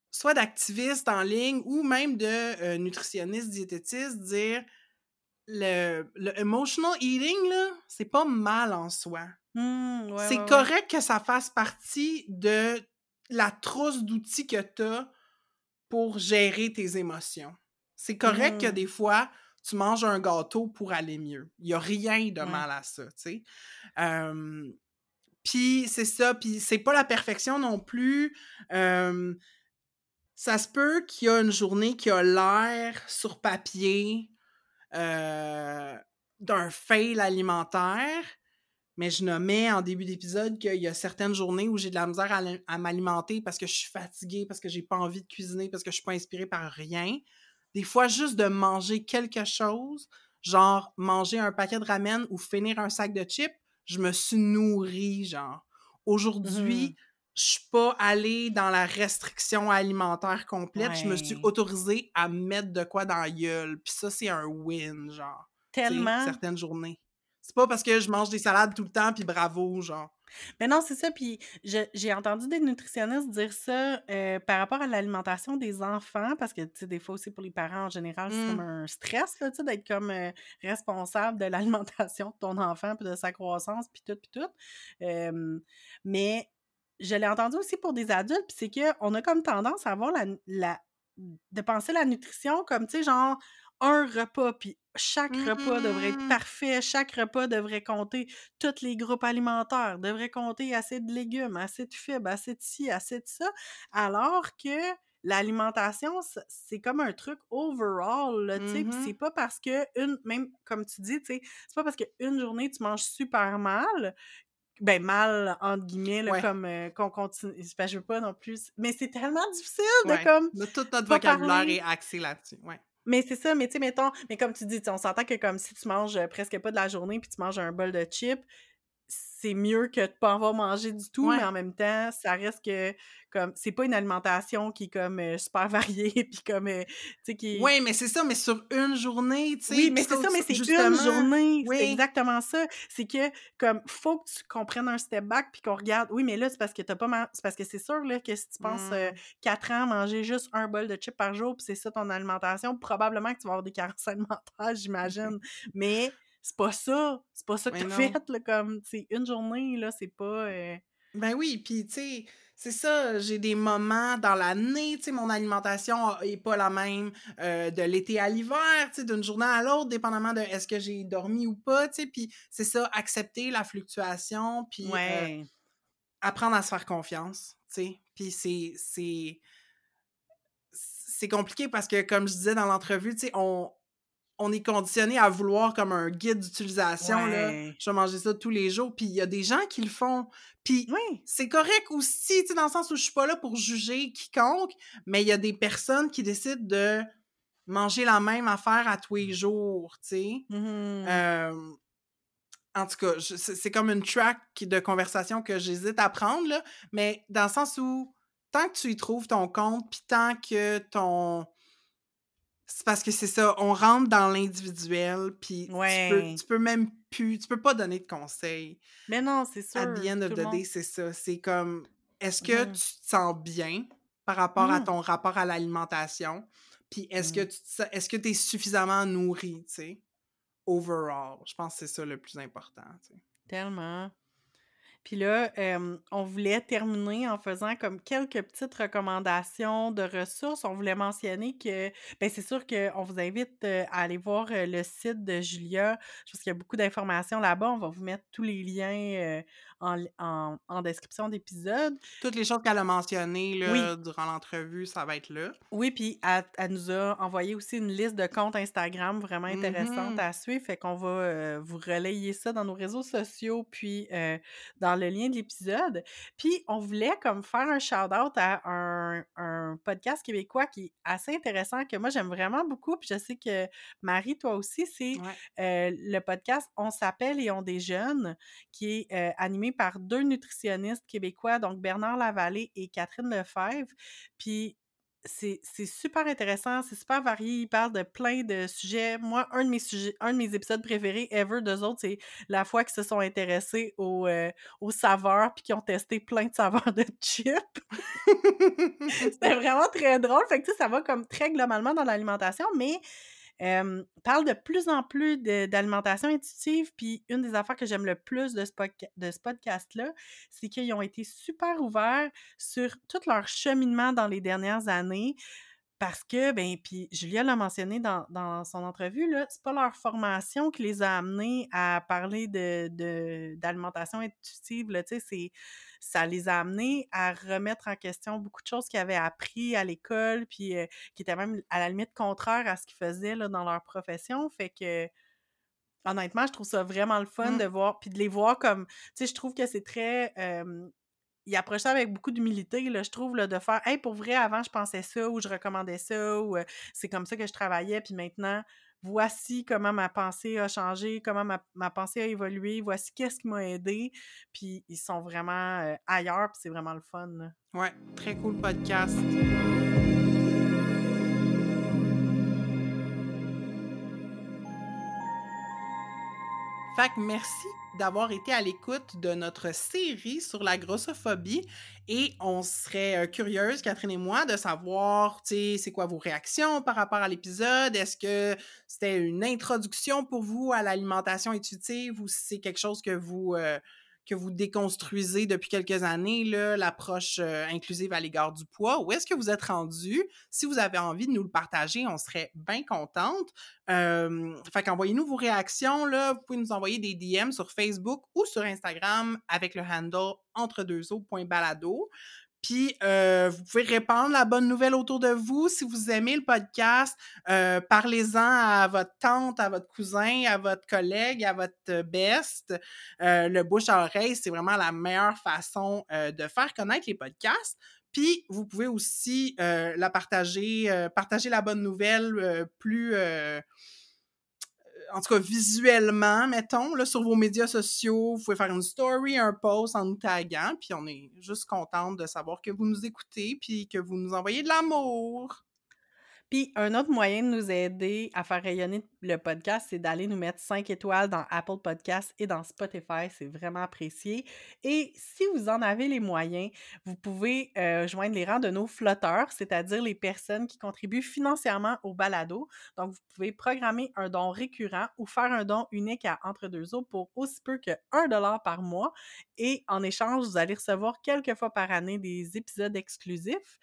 soit d'activistes en ligne ou même de nutritionnistes, diététistes dire le emotional eating, là, c'est pas mal en soi. C'est correct que ça fasse partie de la trousse d'outils que t'as pour gérer tes émotions. C'est correct que des fois, tu manges un gâteau pour aller mieux. Il y a rien de mal à ça, tu sais. Puis c'est ça, puis c'est pas la perfection non plus. Ça se peut qu'il y a une journée qui a l'air, sur papier, d'un fail alimentaire, mais je nommais en début d'épisode qu'il y a certaines journées où j'ai de la misère à m'alimenter parce que je suis fatiguée, parce que j'ai pas envie de cuisiner, parce que je suis pas inspirée par rien. Des fois, juste de manger quelque chose, genre manger un paquet de ramen ou finir un sac de chips, je me suis nourrie, genre. Aujourd'hui... je suis pas allée dans la restriction alimentaire complète. Ouais. Je me suis autorisée à mettre de quoi dans la gueule. Puis ça, c'est un win, genre. Tellement. Certaines journées. C'est pas parce que je mange des salades tout le temps, puis bravo, genre. Mais non, c'est ça. Puis j'ai entendu des nutritionnistes dire ça par rapport à l'alimentation des enfants, parce que, tu sais, des fois aussi pour les parents, en général, c'est comme un stress, là, tu sais, d'être comme responsable de l'alimentation de ton enfant, puis de sa croissance, puis tout, puis tout. Mais... je l'ai entendu aussi pour des adultes, puis c'est qu'on a comme tendance à avoir de penser la nutrition comme, tu sais, genre un repas, puis chaque repas devrait être parfait, chaque repas devrait compter tous les groupes alimentaires, devrait compter assez de légumes, assez de fibres, assez de ci, assez de ça, alors que l'alimentation, c'est comme un truc overall, tu sais, puis c'est pas parce que même comme tu dis, tu sais, c'est pas parce qu'une journée tu manges super mal, ben mal, entre guillemets, là, comme qu'on continue, ben, je veux pas non plus, mais c'est tellement difficile de comme... Tout notre vocabulaire est axé là-dessus, Mais c'est ça, mais tu sais, mettons, mais comme tu dis, on s'entend que comme si tu manges presque pas de la journée puis tu manges un bol de chips, c'est mieux que de pas avoir mangé du tout, mais en même temps, ça reste que, comme, c'est pas une alimentation qui est comme super variée, puis comme, tu sais, qui... Oui, mais c'est ça, mais sur une journée, tu sais... Oui, mais c'est ça, mais c'est justement... une journée, c'est exactement ça. C'est que, comme, faut que tu comprennes un step back, puis qu'on regarde, oui, mais là, c'est parce que t'as pas... C'est parce que c'est sûr, là, que si tu penses 4 ans manger juste un bol de chips par jour, puis c'est ça ton alimentation, probablement que tu vas avoir des carences alimentaires, j'imagine, mais... C'est pas ça que t'as fait, là, comme, c'est une journée, là, c'est pas... Ben oui, puis, tu sais, c'est ça, j'ai des moments dans l'année, tu sais, mon alimentation est pas la même de l'été à l'hiver, tu sais, d'une journée à l'autre, dépendamment de est-ce que j'ai dormi ou pas, tu sais, puis c'est ça, accepter la fluctuation, puis apprendre à se faire confiance, tu sais, puis c'est compliqué parce que, comme je disais dans l'entrevue, tu sais, on est conditionné à vouloir comme un guide d'utilisation, là. Je vais manger ça tous les jours. Puis il y a des gens qui le font. Puis c'est correct aussi, tu sais, dans le sens où je suis pas là pour juger quiconque, mais il y a des personnes qui décident de manger la même affaire à tous les jours, tu sais. En tout cas, c'est comme une track de conversation que j'hésite à prendre, là, mais dans le sens où tant que tu y trouves ton compte, puis tant que ton... C'est parce que c'est ça, on rentre dans l'individuel, puis tu peux même plus... Tu peux pas donner de conseils. Mais non, c'est sûr. À the end of the day, c'est ça. C'est comme, est-ce que tu te sens bien par rapport à ton rapport à l'alimentation? Puis est-ce que t'es suffisamment nourri, tu sais? Overall. Je pense que c'est ça le plus important, tu sais. Tellement. Puis là, on voulait terminer en faisant comme quelques petites recommandations de ressources. On voulait mentionner que, bien, c'est sûr qu'on vous invite à aller voir le site de Julia. Je pense qu'il y a beaucoup d'informations là-bas. On va vous mettre tous les liens en description d'épisode. Toutes les choses qu'elle a mentionnées là, oui, durant l'entrevue, ça va être là. Oui, puis elle nous a envoyé aussi une liste de comptes Instagram vraiment intéressante à suivre. Fait qu'on va vous relayer ça dans nos réseaux sociaux, puis dans le lien de l'épisode. Puis on voulait comme faire un shout-out à un podcast québécois qui est assez intéressant, que moi j'aime vraiment beaucoup, puis je sais que Marie, toi aussi, c'est le podcast « On s'appelle et on déjeune » qui est animé par deux nutritionnistes québécois, donc Bernard Lavallée et Catherine Lefebvre. Puis c'est super intéressant, c'est super varié, ils parlent de plein de sujets. Moi, un de mes épisodes préférés ever d'eux autres, c'est la fois qu'ils se sont intéressés aux saveurs puis qu'ils ont testé plein de saveurs de chips. C'était vraiment très drôle. Fait que tu sais, ça va comme très globalement dans l'alimentation, mais parle de plus en plus d'alimentation intuitive, puis une des affaires que j'aime le plus de ce podcast-là, c'est qu'ils ont été super ouverts sur tout leur cheminement dans les dernières années, parce que, bien, puis Julia l'a mentionné dans son entrevue, là, c'est pas leur formation qui les a amenés à parler d'alimentation intuitive, là, tu sais, ça les a amenés à remettre en question beaucoup de choses qu'ils avaient appris à l'école, puis qui étaient même, à la limite, contraires à ce qu'ils faisaient, là, dans leur profession, fait que, honnêtement, je trouve ça vraiment le fun de voir, puis de les voir comme, tu sais, je trouve que c'est très... il approche ça avec beaucoup d'humilité, là, je trouve, là, de faire « Hey, pour vrai, avant, je pensais ça » ou « Je recommandais ça » ou « C'est comme ça que je travaillais, puis maintenant, voici comment ma pensée a changé, comment ma pensée a évolué, voici qu'est-ce qui m'a aidé », puis ils sont vraiment ailleurs, puis c'est vraiment le fun. Là. Ouais, très cool podcast. Fait que merci d'avoir été à l'écoute de notre série sur la grossophobie et on serait curieuse, Catherine et moi, de savoir, tu sais, c'est quoi vos réactions par rapport à l'épisode? Est-ce que c'était une introduction pour vous à l'alimentation intuitive ou si c'est quelque chose que vous déconstruisez depuis quelques années, là, l'approche inclusive à l'égard du poids? Où est-ce que vous êtes rendu? Si vous avez envie de nous le partager, on serait bien contente. Fait qu'envoyez-nous vos réactions, là. Vous pouvez nous envoyer des DM sur Facebook ou sur Instagram avec le handle entredeuxeaux.balado. Puis, vous pouvez répandre la bonne nouvelle autour de vous. Si vous aimez le podcast, parlez-en à votre tante, à votre cousin, à votre collègue, à votre best. Le bouche à oreille, c'est vraiment la meilleure façon de faire connaître les podcasts. Puis, vous pouvez aussi la partager la bonne nouvelle plus... en tout cas, visuellement, mettons, là, sur vos médias sociaux, vous pouvez faire une story, un post en nous taguant, puis on est juste contente de savoir que vous nous écoutez, puis que vous nous envoyez de l'amour. Puis un autre moyen de nous aider à faire rayonner le podcast, c'est d'aller nous mettre 5 étoiles dans Apple Podcasts et dans Spotify. C'est vraiment apprécié. Et si vous en avez les moyens, vous pouvez joindre les rangs de nos flotteurs, c'est-à-dire les personnes qui contribuent financièrement au balado. Donc, vous pouvez programmer un don récurrent ou faire un don unique à Entre-deux-eaux pour aussi peu que $1 par mois. Et en échange, vous allez recevoir quelques fois par année des épisodes exclusifs.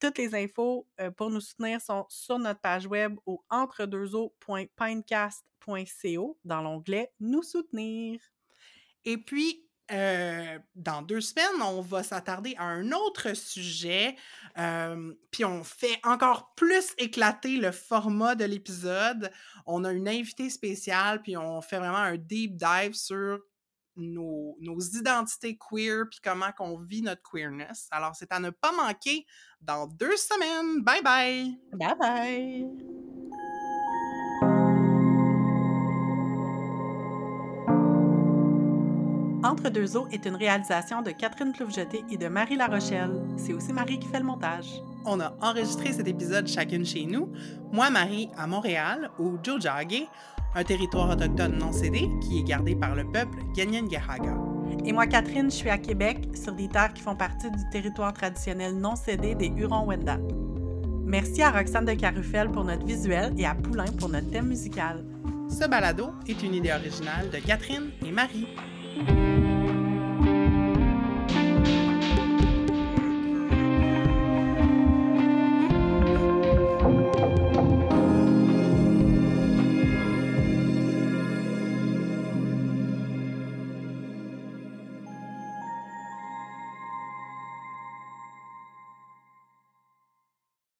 Toutes les infos pour nous soutenir sont sur notre page web au entredeuxeaux.pinecast.co dans l'onglet « Nous soutenir ». Et puis, dans 2 semaines, on va s'attarder à un autre sujet, puis on fait encore plus éclater le format de l'épisode. On a une invitée spéciale, puis on fait vraiment un deep dive sur nos identités queer, puis comment qu'on vit notre queerness. Alors, c'est à ne pas manquer dans 2 semaines. Bye-bye! Bye-bye! Entre-deux-eaux est une réalisation de Catherine Clouvjeté et de Marie Larochelle. C'est aussi Marie qui fait le montage. On a enregistré cet épisode chacune chez nous. Moi, Marie, à Montréal, au Jojagü, un territoire autochtone non cédé qui est gardé par le peuple Ganyengheraga. Et moi, Catherine, je suis à Québec, sur des terres qui font partie du territoire traditionnel non cédé des Hurons-Wendat. Merci à Roxane de Carufel pour notre visuel et à Poulin pour notre thème musical. Ce balado est une idée originale de Catherine et Marie.